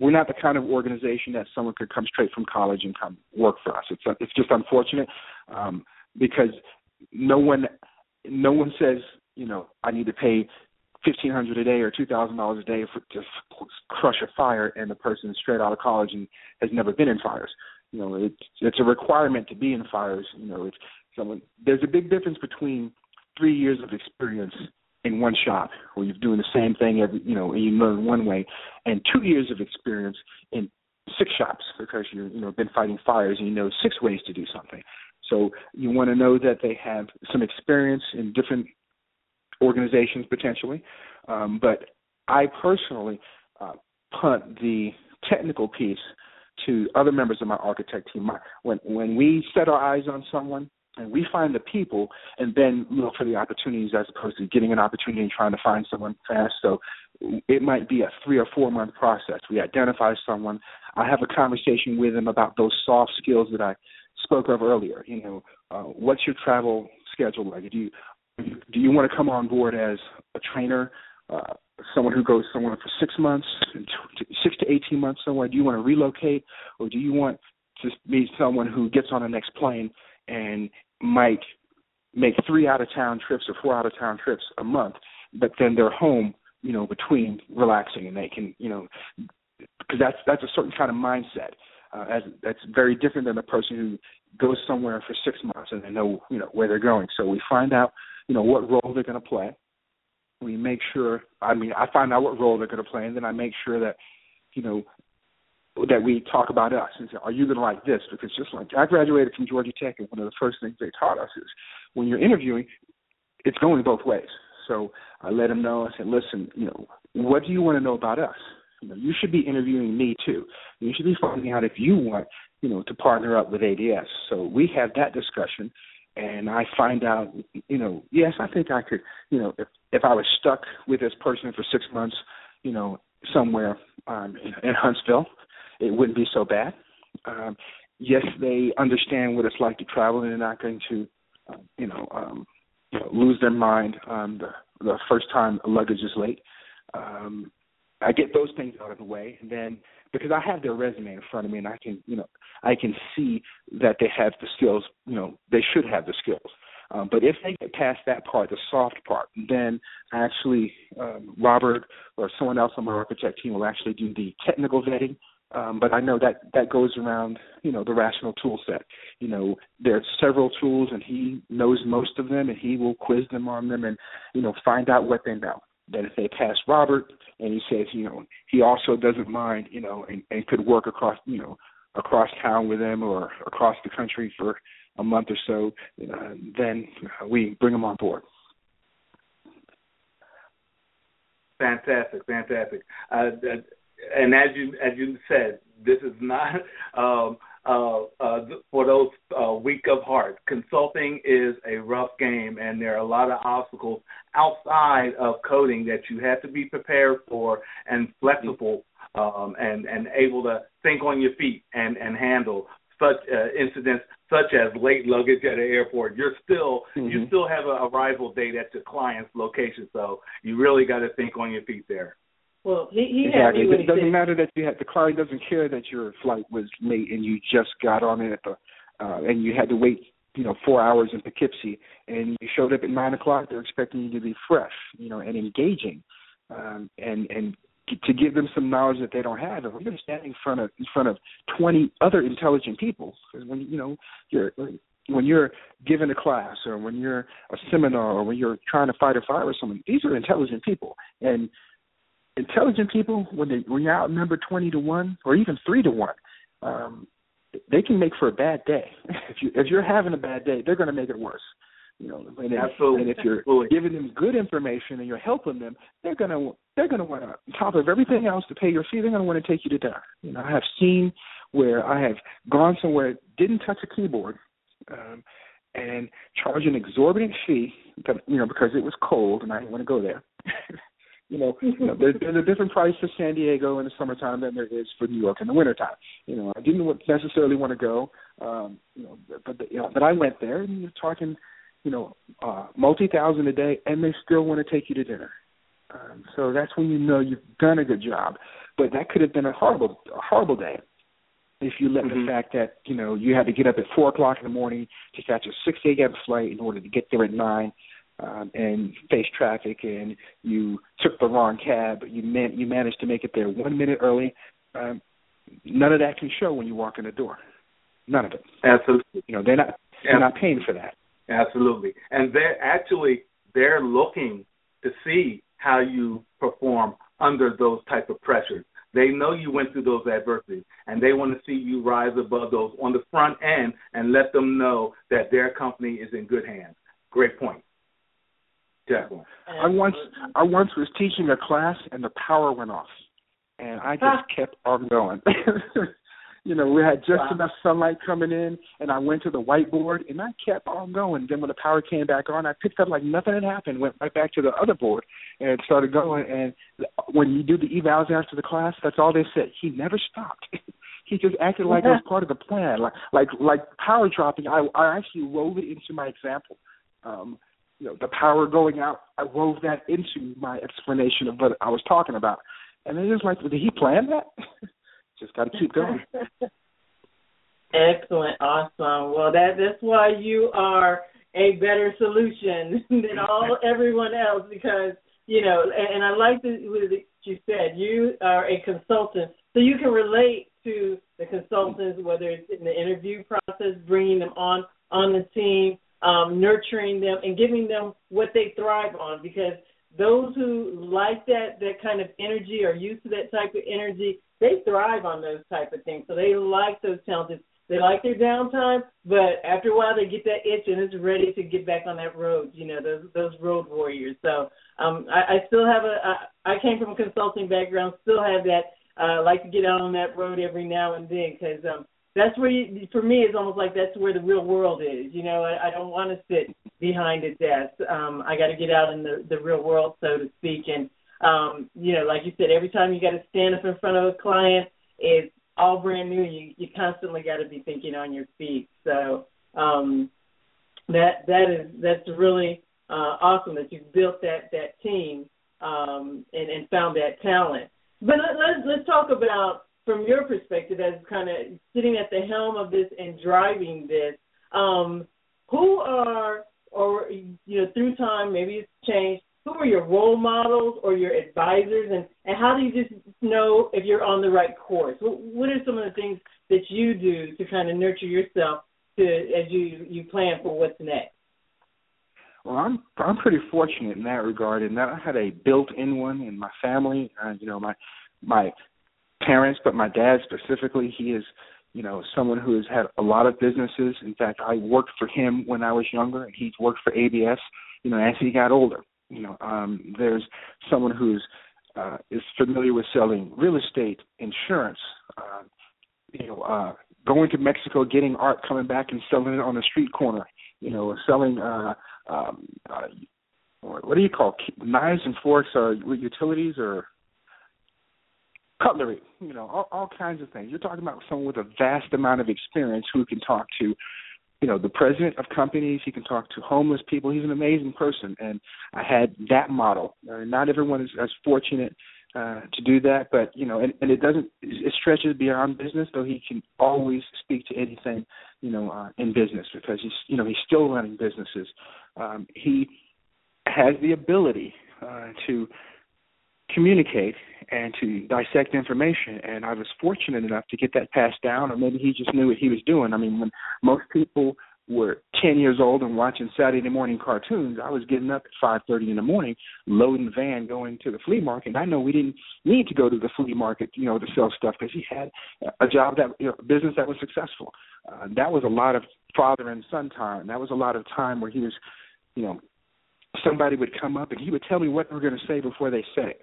we're not the kind of organization that someone could come straight from college and come work for us. It's just unfortunate because no one says, you know, I need to pay $1,500 a day or $2,000 a day to crush a fire, and the person is straight out of college and has never been in fires. You know, it's a requirement to be in fires. You know, there's a big difference between 3 years of experience in one shop where you're doing the same thing every, you know, and you learn one way, and 2 years of experience in 6 shops because you've, you know, been fighting fires and you know 6 ways to do something. So you want to know that they have some experience in different organizations potentially, but I personally punt the technical piece to other members of my architect team. When we set our eyes on someone and we find the people and then look for the opportunities as opposed to getting an opportunity and trying to find someone fast. So it might be a 3 or 4 month process. We identify someone. I have a conversation with them about those soft skills that I spoke of earlier. You know, what's your travel schedule like? Do you want to come on board as a trainer, someone who goes somewhere for 6 months, 6 to 18 months somewhere? Do you want to relocate, or do you want to be someone who gets on the next plane and might make 3 out-of-town trips or 4 out-of-town trips a month, but then they're home, you know, between relaxing, and they can, you know, because that's a certain kind of mindset. That's very different than a person who goes somewhere for 6 months and they know, you know, where they're going. So we find out, you know, what role they're going to play. We make sure, I find out what role they're going to play, and then I make sure that, you know, that we talk about us and say, are you going to like this? Because just like I graduated from Georgia Tech, and one of the first things they taught us is when you're interviewing, it's going both ways. So I let them know. I said, listen, you know, what do you want to know about us? You know, you should be interviewing me too. You should be finding out if you want, you know, to partner up with ADS. So we have that discussion, and I find out, you know, yes, I think I could, you know, if I was stuck with this person for 6 months, you know, somewhere in Huntsville, it wouldn't be so bad. Yes, they understand what it's like to travel, and they're not going to, you know, lose their mind the first time luggage is late. I get those things out of the way, and then because I have their resume in front of me, and I can, you know, I can see that they have the skills. You know, they should have the skills. But if they get past that part, the soft part, then actually Robert or someone else on my architect team will actually do the technical vetting. But I know that goes around, you know, the rational tool set. You know, there are several tools, and he knows most of them, and he will quiz them on them, and you know, find out what they know. That if they pass Robert and he says, you know, he also doesn't mind, you know, and could work across, you know, across town with them or across the country for a month or so, then we bring them on board. Fantastic, fantastic. And as you said, this is not for those weak of heart. Consulting is a rough game, and there are a lot of obstacles outside of coding that you have to be prepared for and flexible and able to think on your feet and handle such incidents such as late luggage at an airport. You still have an arrival date at your client's location, so you really got to think on your feet there. Well, he exactly. It doesn't matter that you had the client doesn't care that your flight was late and you just got on it at and you had to wait, you know, 4 hours in Poughkeepsie, and you showed up at 9 o'clock. They're expecting you to be fresh, you know, and engaging. and to give them some knowledge that they don't have. If we're going to stand in front of 20 other intelligent people, because when you're giving a class or when you're a seminar or when you're trying to fight a fire with someone, these are intelligent people. And intelligent people, when you're outnumbered 20-1 or even 3-1, they can make for a bad day. If you're having a bad day, they're going to make it worse. You know, and if you're giving them good information and you're helping them, they're gonna want to, on top of everything else, to pay your fee. They're gonna want to take you to dinner. You know, I have seen where I have gone somewhere, didn't touch a keyboard, and charge an exorbitant fee, because it was cold and I didn't want to go there. There's a different price for San Diego in the summertime than there is for New York in the wintertime. I didn't necessarily want to go, but I went there, and you're talking, multi-thousand a day, and they still want to take you to dinner. So that's when you know you've done a good job. But that could have been a horrible day if you let the fact that, you had to get up at 4 o'clock in the morning to catch a 6 a.m. flight in order to get there at 9 and face traffic, and you took the wrong cab, but you managed to make it there 1 minute early. None of that can show when you walk in the door. None of it. Absolutely. They're not paying for that. Absolutely. And they're looking to see how you perform under those type of pressures. They know you went through those adversities, and they want to see you rise above those on the front end and let them know that their company is in good hands. Great point. Jacqueline. I once was teaching a class, and the power went off, and I just kept on going. We had just enough sunlight coming in, and I went to the whiteboard, and I kept on going. Then when the power came back on, I picked up like nothing had happened, went right back to the other board, and started going. And when you do the evals after the class, that's all they said. He never stopped. He just acted like it was part of the plan, like power dropping. I actually wove it into my example. The power going out, I wove that into my explanation of what I was talking about. And they're just like, did he plan that? Just got to keep going. Excellent. Awesome. Well, that's why you are a better solution than everyone else, because, and I like what you said. You are a consultant, so you can relate to the consultants, whether it's in the interview process, bringing them on the team, nurturing them, and giving them what they thrive on, because those who like that kind of energy, are used to that type of energy, they thrive on those type of things. So they like those challenges. They like their downtime, but after a while they get that itch and it's ready to get back on that road, those road warriors. So I still have I came from a consulting background, still have that, like to get out on that road every now and then, because that's where, for me, it's almost like that's where the real world is. I don't want to sit behind a desk. I got to get out in the real world, so to speak, and, like you said, every time you got to stand up in front of a client, it's all brand new. You constantly got to be thinking on your feet. So that's really awesome that you've built that team and found that talent. But let's talk about, from your perspective, as kind of sitting at the helm of this and driving this, who are, or through time, maybe it's changed, who are your role models or your advisors, and how do you just know if you're on the right course? What are some of the things that you do to kind of nurture yourself as you plan for what's next? Well, I'm pretty fortunate in that regard, in that I had a built-in one in my family. My parents, but my dad specifically, he is, someone who has had a lot of businesses. In fact, I worked for him when I was younger, and he's worked for ABS, as he got older. There's someone who's is familiar with selling real estate, insurance, going to Mexico, getting art, coming back and selling it on the street corner, selling what do you call knives and forks, or utilities, or cutlery, all kinds of things. You're talking about someone with a vast amount of experience who can talk to the president of companies. He can talk to homeless people. He's an amazing person, and I had that model. Not everyone is as fortunate to do that, but, and it stretches beyond business, though he can always speak to anything, in business, because he's still running businesses. He has the ability to communicate and to dissect information, and I was fortunate enough to get that passed down, or maybe he just knew what he was doing. I mean, when most people were 10 years old and watching Saturday morning cartoons, I was getting up at 5:30 in the morning, loading the van, going to the flea market. And I know we didn't need to go to the flea market, you know, to sell stuff, because he had a job, that, you know, a business that was successful. That was a lot of father and son time. That was a lot of time where he was, you know, somebody would come up and he would tell me what they were going to say before they said it.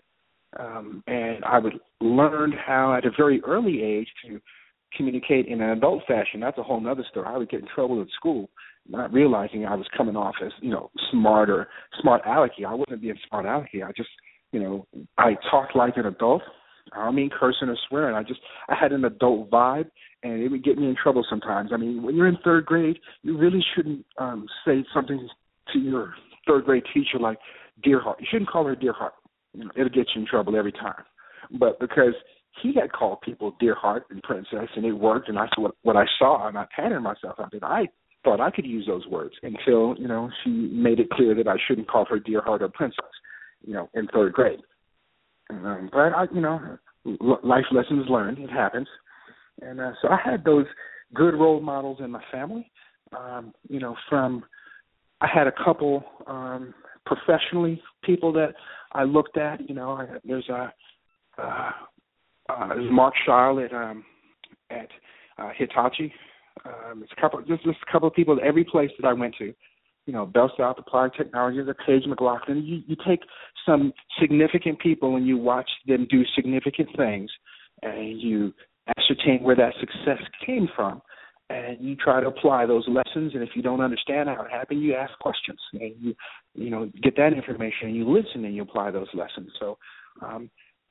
And I would learn how at a very early age to communicate in an adult fashion. That's a whole other story. I would get in trouble at school, not realizing I was coming off as, you know, smart alecky. I wasn't being smart alecky. I just, you know, I talked like an adult. I don't mean cursing or swearing. I had an adult vibe, and it would get me in trouble sometimes. I mean, when you're in third grade, you really shouldn't say something to your third grade teacher like "dear heart." You shouldn't call her "dear heart." You know, it'll get you in trouble every time. But because he had called people "dear heart" and "princess," and it worked, and I saw what I saw, and I patterned myself on it. I thought I could use those words until, you know, she made it clear that I shouldn't call her "dear heart" or "princess," you know, in third grade. But I, you know, life lessons learned. It happens. And so I had those good role models in my family. You know, I had a couple professionally people that I looked at. You know, there's a Mark Scheil at Hitachi. There's a couple of people at every place that I went to. You know, Bell South Applied Technologies, Page McLaughlin. You take some significant people and you watch them do significant things, and you ascertain where that success came from, and you try to apply those lessons. And if you don't understand how it happened, you ask questions, and you know, get that information, and you listen, and you apply those lessons. So,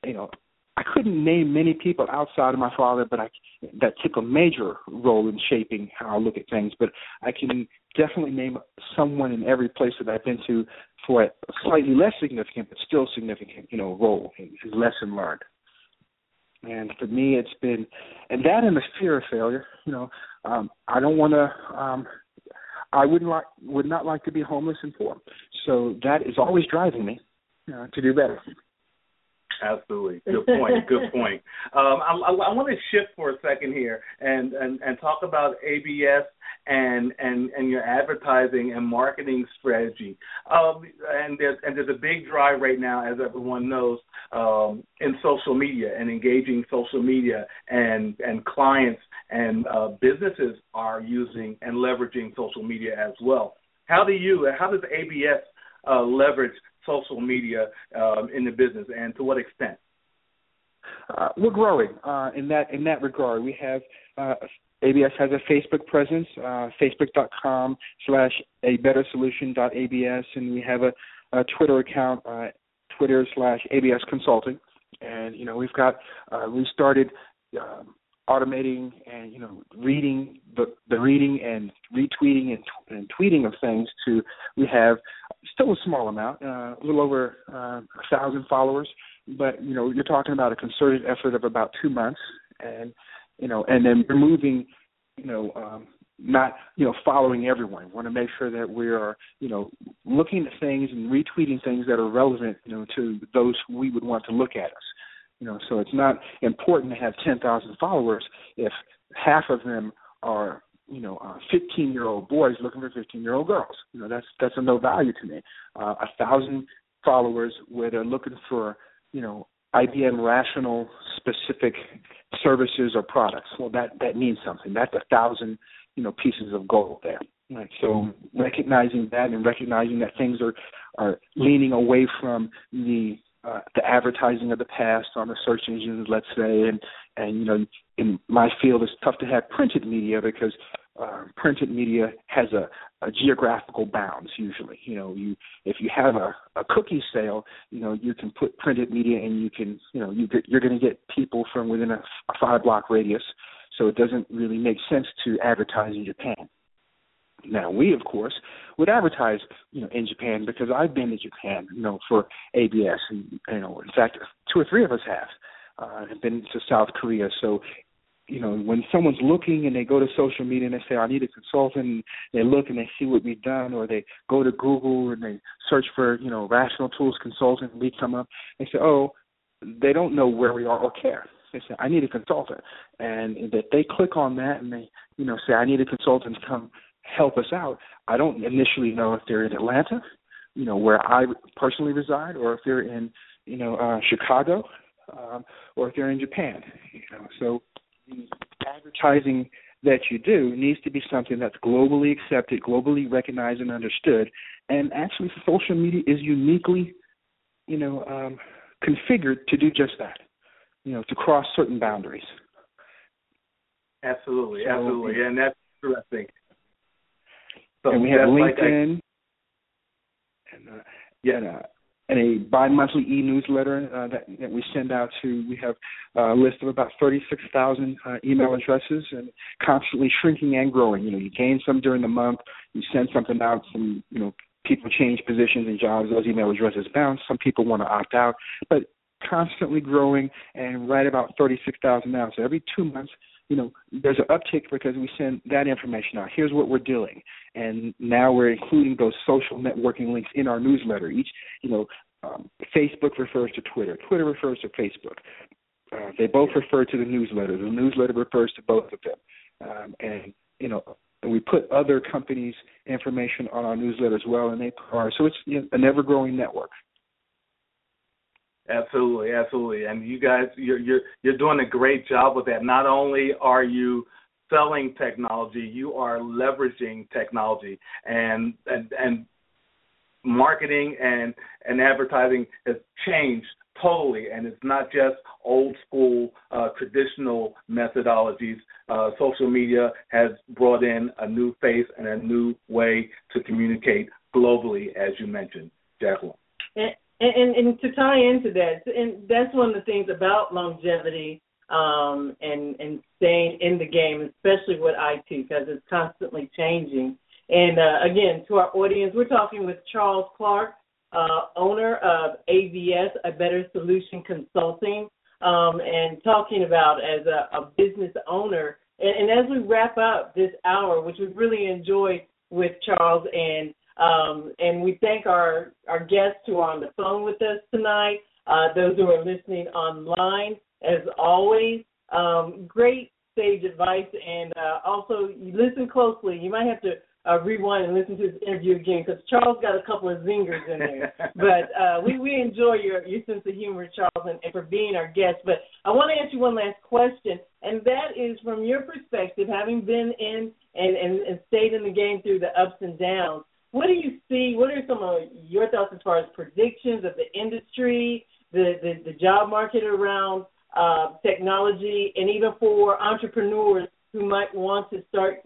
you know, I couldn't name many people outside of my father, but that took a major role in shaping how I look at things. But I can definitely name someone in every place that I've been to for a slightly less significant, but still significant, you know, role and lesson learned. And for me, it's been, and that and the fear of failure. You know, I don't want to. I would not like to be homeless and poor. So that is always driving me to do better. Absolutely. Good point. Good point. I want to shift for a second here and talk about ABS and your advertising and marketing strategy. And there's a big drive right now, as everyone knows, in social media and engaging social media, and clients and businesses are using and leveraging social media as well. How does ABS leverage social media in the business, and to what extent? We're growing in that regard. We have ABS has a Facebook presence, facebook.com/abettersolution.abs, and we have a Twitter account, Twitter/ABS Consulting, and you know, we've got we started automating and, you know, reading the reading and retweeting and tweeting of things. We have still a small amount, a little over 1,000 followers, but, you know, you're talking about a concerted effort of about 2 months, and, you know, and then removing, you know, not, you know, following everyone. We want to make sure that we are, you know, looking at things and retweeting things that are relevant, you know, to those who we would want to look at us. You know, so it's not important to have 10,000 followers if half of them are, you know, 15-year-old boys looking for 15-year-old girls. You know, that's of no value to me. 1,000 followers where they're looking for, you know, IBM Rational specific services or products. Well, that means something. That's 1,000, you know, pieces of gold there. Right. So recognizing that, and recognizing that things are leaning away from the advertising of the past on the search engines, let's say, and you know, in my field, it's tough to have printed media because printed media has a geographical bounds usually. You know, if you have a cookie sale, you know, you can put printed media, and you can, you know, you're going to get people from within a 5-block radius, so it doesn't really make sense to advertise in Japan. Now, we, of course, would advertise, you know, in Japan, because I've been to Japan, you know, for ABS. And, you know, in fact, 2 or 3 of us have been to South Korea. So, you know, when someone's looking and they go to social media and they say, I need a consultant, and they look and they see what we've done, or they go to Google and they search for, you know, Rational Tools Consultant, we come up, they say, oh, they don't know where we are or care. They say, I need a consultant. And that they click on that and they, you know, say, I need a consultant to come help us out. I don't initially know if they're in Atlanta, you know, where I personally reside, or if they're in, you know, Chicago, or if they're in Japan. You know, so the advertising that you do needs to be something that's globally accepted, globally recognized and understood. And actually, social media is uniquely, you know, configured to do just that, you know, to cross certain boundaries. Absolutely, so, absolutely. And that's interesting. So and we have LinkedIn and a bi-monthly e-newsletter that we send out to. We have a list of about 36,000 email addresses, and constantly shrinking and growing. You know, you gain some during the month, you send something out, some, you know, people change positions and jobs, those email addresses bounce. Some people want to opt out, but constantly growing, and right about 36,000 now. So every 2 months, you know, there's an uptick because we send that information out. Here's what we're doing. And now we're including those social networking links in our newsletter. Each, you know, Facebook refers to Twitter. Twitter refers to Facebook. They both refer to the newsletter. The newsletter refers to both of them. And, you know, we put other companies' information on our newsletter as well, and they are. So it's, you know, an ever-growing network. Absolutely, absolutely, and you guys, you're doing a great job with that. Not only are you selling technology, you are leveraging technology, and marketing and advertising has changed totally, and it's not just old school traditional methodologies. Social media has brought in a new face and a new way to communicate globally, as you mentioned, Jacqueline. And to tie into that, and that's one of the things about longevity and staying in the game, especially with IT, because it's constantly changing. And, again, to our audience, we're talking with Charles Clarke, owner of ABS, A Better Solution Consulting, and talking about as a business owner. And as we wrap up this hour, which we really enjoyed with Charles, and we thank our guests who are on the phone with us tonight, those who are listening online, as always. Great sage advice. And also, you listen closely. You might have to rewind and listen to this interview again, because Charles got a couple of zingers in there. But we enjoy your sense of humor, Charles, and for being our guest. But I want to ask you one last question, and that is, from your perspective, having been in and stayed in the game through the ups and downs, what do you see? What are some of your thoughts as far as predictions of the industry, the job market around technology, and even for entrepreneurs who might want to start,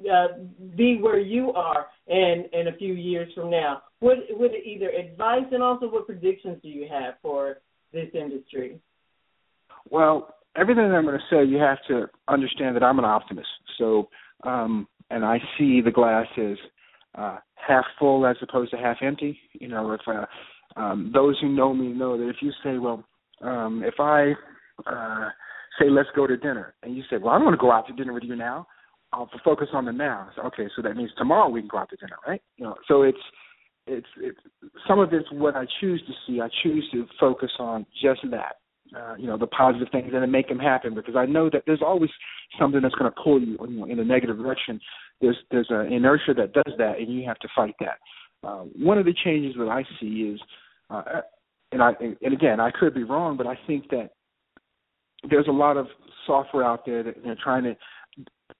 be where you are in a few years from now? What either advice and also what predictions do you have for this industry? Well, everything that I'm going to say, you have to understand that I'm an optimist. So, and I see the glass as half full as opposed to half empty. You know, if those who know me know that if you say, well, if I say let's go to dinner, and you say, well, I don't want to go out to dinner with you now, I'll focus on the now. So, okay, so that means tomorrow we can go out to dinner, right? You know, so it's some of it's what I choose to see. I choose to focus on just that. You know, the positive things, and make them happen, because I know that there's always something that's going to pull you, you know, in a negative direction. There's an inertia that does that, and you have to fight that. One of the changes that I see is, and again, I could be wrong, but I think that there's a lot of software out there that, you know, trying to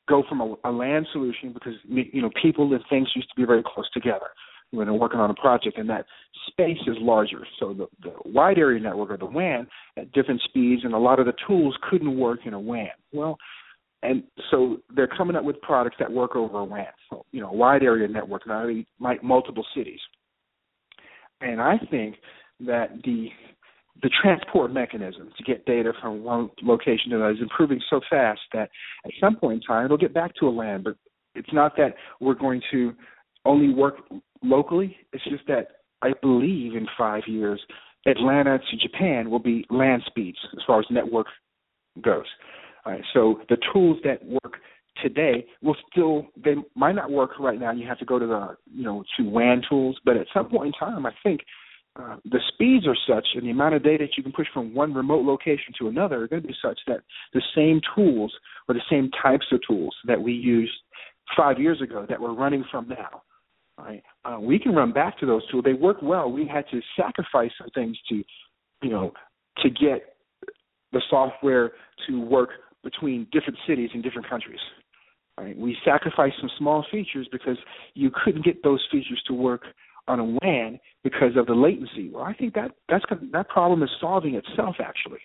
go from a land solution, because, you know, people and things used to be very close together when they're working on a project, and that space is larger. So the wide area network, or the WAN, at different speeds, and a lot of the tools couldn't work in a WAN. Well, and so they're coming up with products that work over a WAN, so, you know, a wide area network, not only like multiple cities. And I think that the transport mechanism to get data from one location to another is improving so fast that at some point in time it'll get back to a LAN. But it's not that we're going to only work locally. It's just that I believe in 5 years, Atlanta to Japan will be LAN speeds as far as network goes. All right, so the tools that work today will still, they might not work right now. You have to go to WAN tools, but at some point in time, I think the speeds are such, and the amount of data that you can push from one remote location to another are going to be such that the same tools or the same types of tools that we used 5 years ago that we're running from now, right? We can run back to those tools. They work well. We had to sacrifice some things to, you know, to get the software to work between different cities and different countries. Right? We sacrificed some small features because you couldn't get those features to work on a WAN because of the latency. Well, I think that problem is solving itself, actually.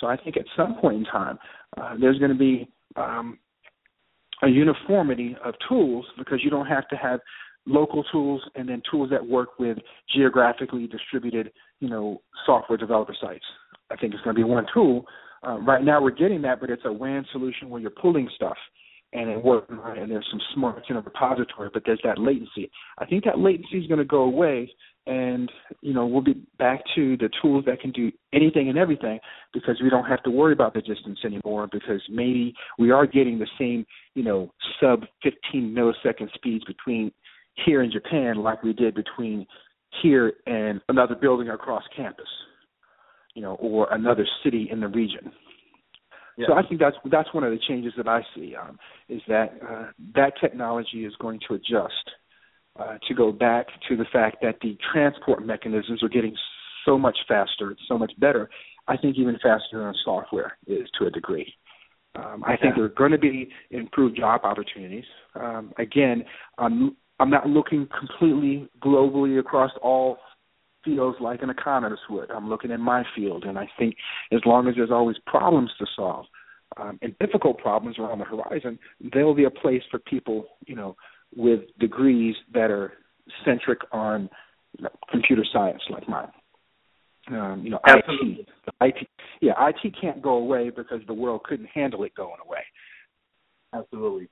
So I think at some point in time, there's going to be a uniformity of tools because you don't have to have local tools and then tools that work with geographically distributed, software developer sites. I think it's going to be one tool. Right now we're getting that, but it's a WAN solution where you're pulling stuff and it works, right? And there's some smarts in a repository, but there's that latency. I think that latency is going to go away, and, we'll be back to the tools that can do anything and everything because we don't have to worry about the distance anymore because maybe we are getting the same, sub-15 millisecond speeds between here and Japan like we did between here and another building across campus, or another city in the region. Yeah. So I think that's one of the changes that I see is that that technology is going to adjust to go back to the fact that the transport mechanisms are getting so much faster, so much better. I think even faster than software is to a degree. I think there are going to be improved job opportunities. Again, I'm not looking completely globally across all fields like an economist would. I'm looking in my field, and I think as long as there's always problems to solve and difficult problems are on the horizon, there will be a place for people, with degrees that are centric on computer science like mine. Absolutely. IT can't go away because the world couldn't handle it going away. Absolutely.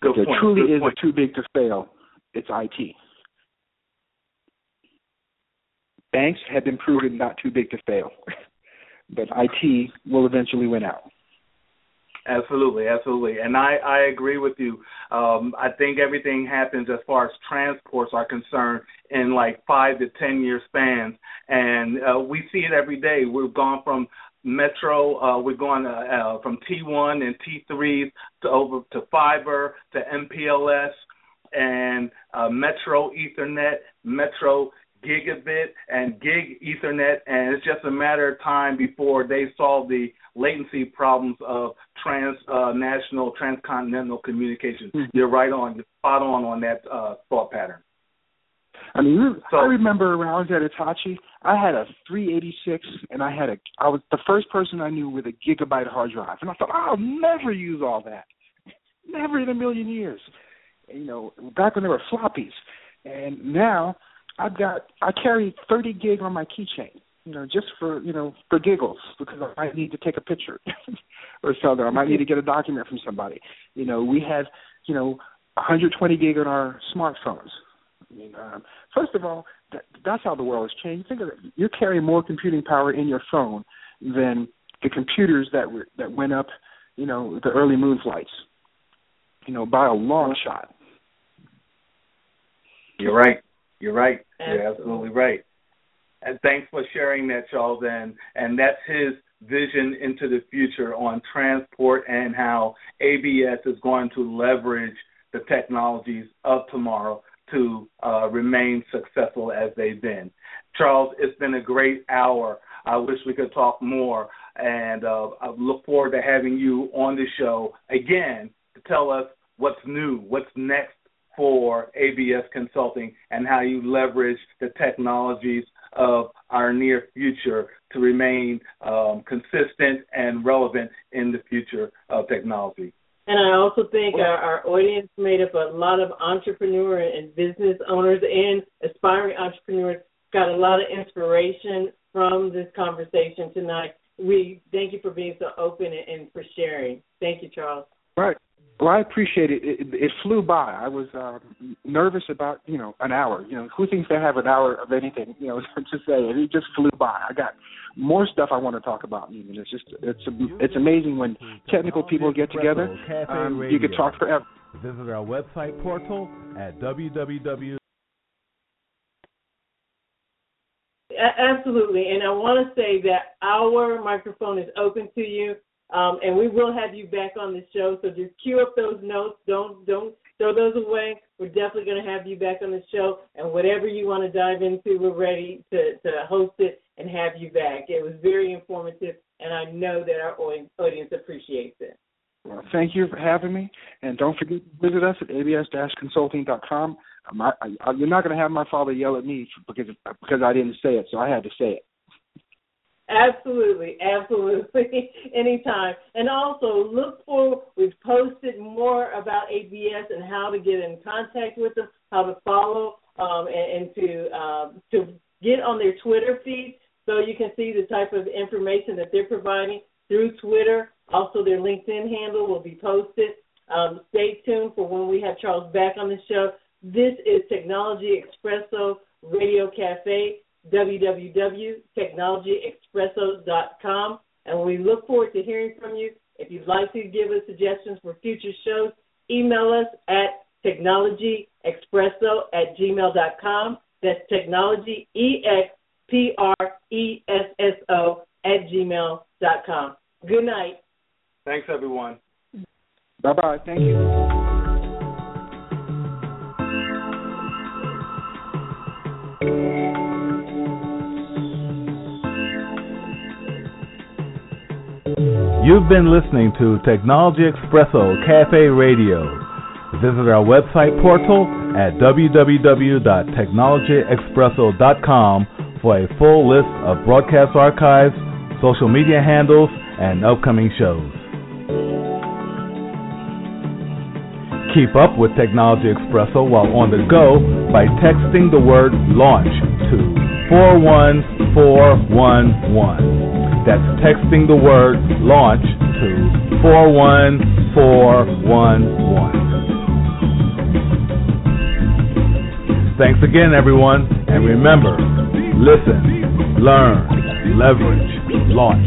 There truly is a too big to fail. It's IT. Banks have been proven not too big to fail, but IT will eventually win out. Absolutely. And I agree with you. I think everything happens as far as transports are concerned in like 5 to 10 year spans. And we see it every day. We've gone from Metro, we're going from T1 and T3s to over to fiber, to MPLS, and Metro Ethernet, Metro Gigabit, and Gig Ethernet, and it's just a matter of time before they solve the latency problems of transnational, transcontinental communication. Mm-hmm. You're right on, you're spot on that thought pattern. I mean, I remember around at Hitachi, I had a 386, and I was the first person I knew with a gigabyte hard drive, and I thought, I'll never use all that, never in a million years. Back when there were floppies, and now I carry 30 gig on my keychain, just for for giggles because I might need to take a picture or something. I might need to get a document from somebody. We have 120 gig on our smartphones. I mean, first of all, that's how the world has changed. Think of it. You're carrying more computing power in your phone than the computers that went up, the early moon flights, by a long shot. You're right. You're absolutely right. And thanks for sharing that, Charles. And that's his vision into the future on transport and how ABS is going to leverage the technologies of tomorrow to remain successful as they've been. Charles, it's been a great hour. I wish we could talk more, and I look forward to having you on the show again to tell us what's new, what's next for ABS Consulting, and how you leverage the technologies of our near future to remain consistent and relevant in the future of technology. And I also think our audience made up a lot of entrepreneurs and business owners and aspiring entrepreneurs got a lot of inspiration from this conversation tonight. We thank you for being so open and for sharing. Thank you, Charles. Right. Well, I appreciate it. It flew by. I was nervous about, an hour. Who thinks they have an hour of anything, to say? It just flew by. I got more stuff I want to talk about. It's amazing when technical people get together. You could talk forever. Visit our website portal at www. Absolutely. And I want to say that our microphone is open to you, and we will have you back on the show. So just cue up those notes. Don't throw those away. We're definitely going to have you back on the show, and whatever you want to dive into, we're ready to host it and have you back. It was very informative, and I know that our audience appreciates it. Well, thank you for having me, and don't forget to visit us at abs-consulting.com. You're not going to have my father yell at me because I didn't say it, so I had to say it. Absolutely, absolutely, anytime. And also look for, we've posted more about ABS and how to get in contact with them, how to follow, and to get on their Twitter feed so you can see the type of information that they're providing through Twitter. Also, their LinkedIn handle will be posted. Stay tuned for when we have Charles back on the show. This is Technology Expresso Radio Cafe, www.technologyexpresso.com. And we look forward to hearing from you. If you'd like to give us suggestions for future shows, email us at technologyexpresso@gmail.com. That's technology, EXPRESSO @gmail.com. Good night. Thanks, everyone. Bye-bye. Thank you. You've been listening to Technology Expresso Cafe Radio. Visit our website portal at www.technologyexpresso.com for a full list of broadcast archives, social media handles, and upcoming shows. Keep up with Technology Expresso while on the go by texting the word LAUNCH to 41411. That's texting the word LAUNCH to 41411. Thanks again, everyone. And remember, listen, learn, leverage, launch.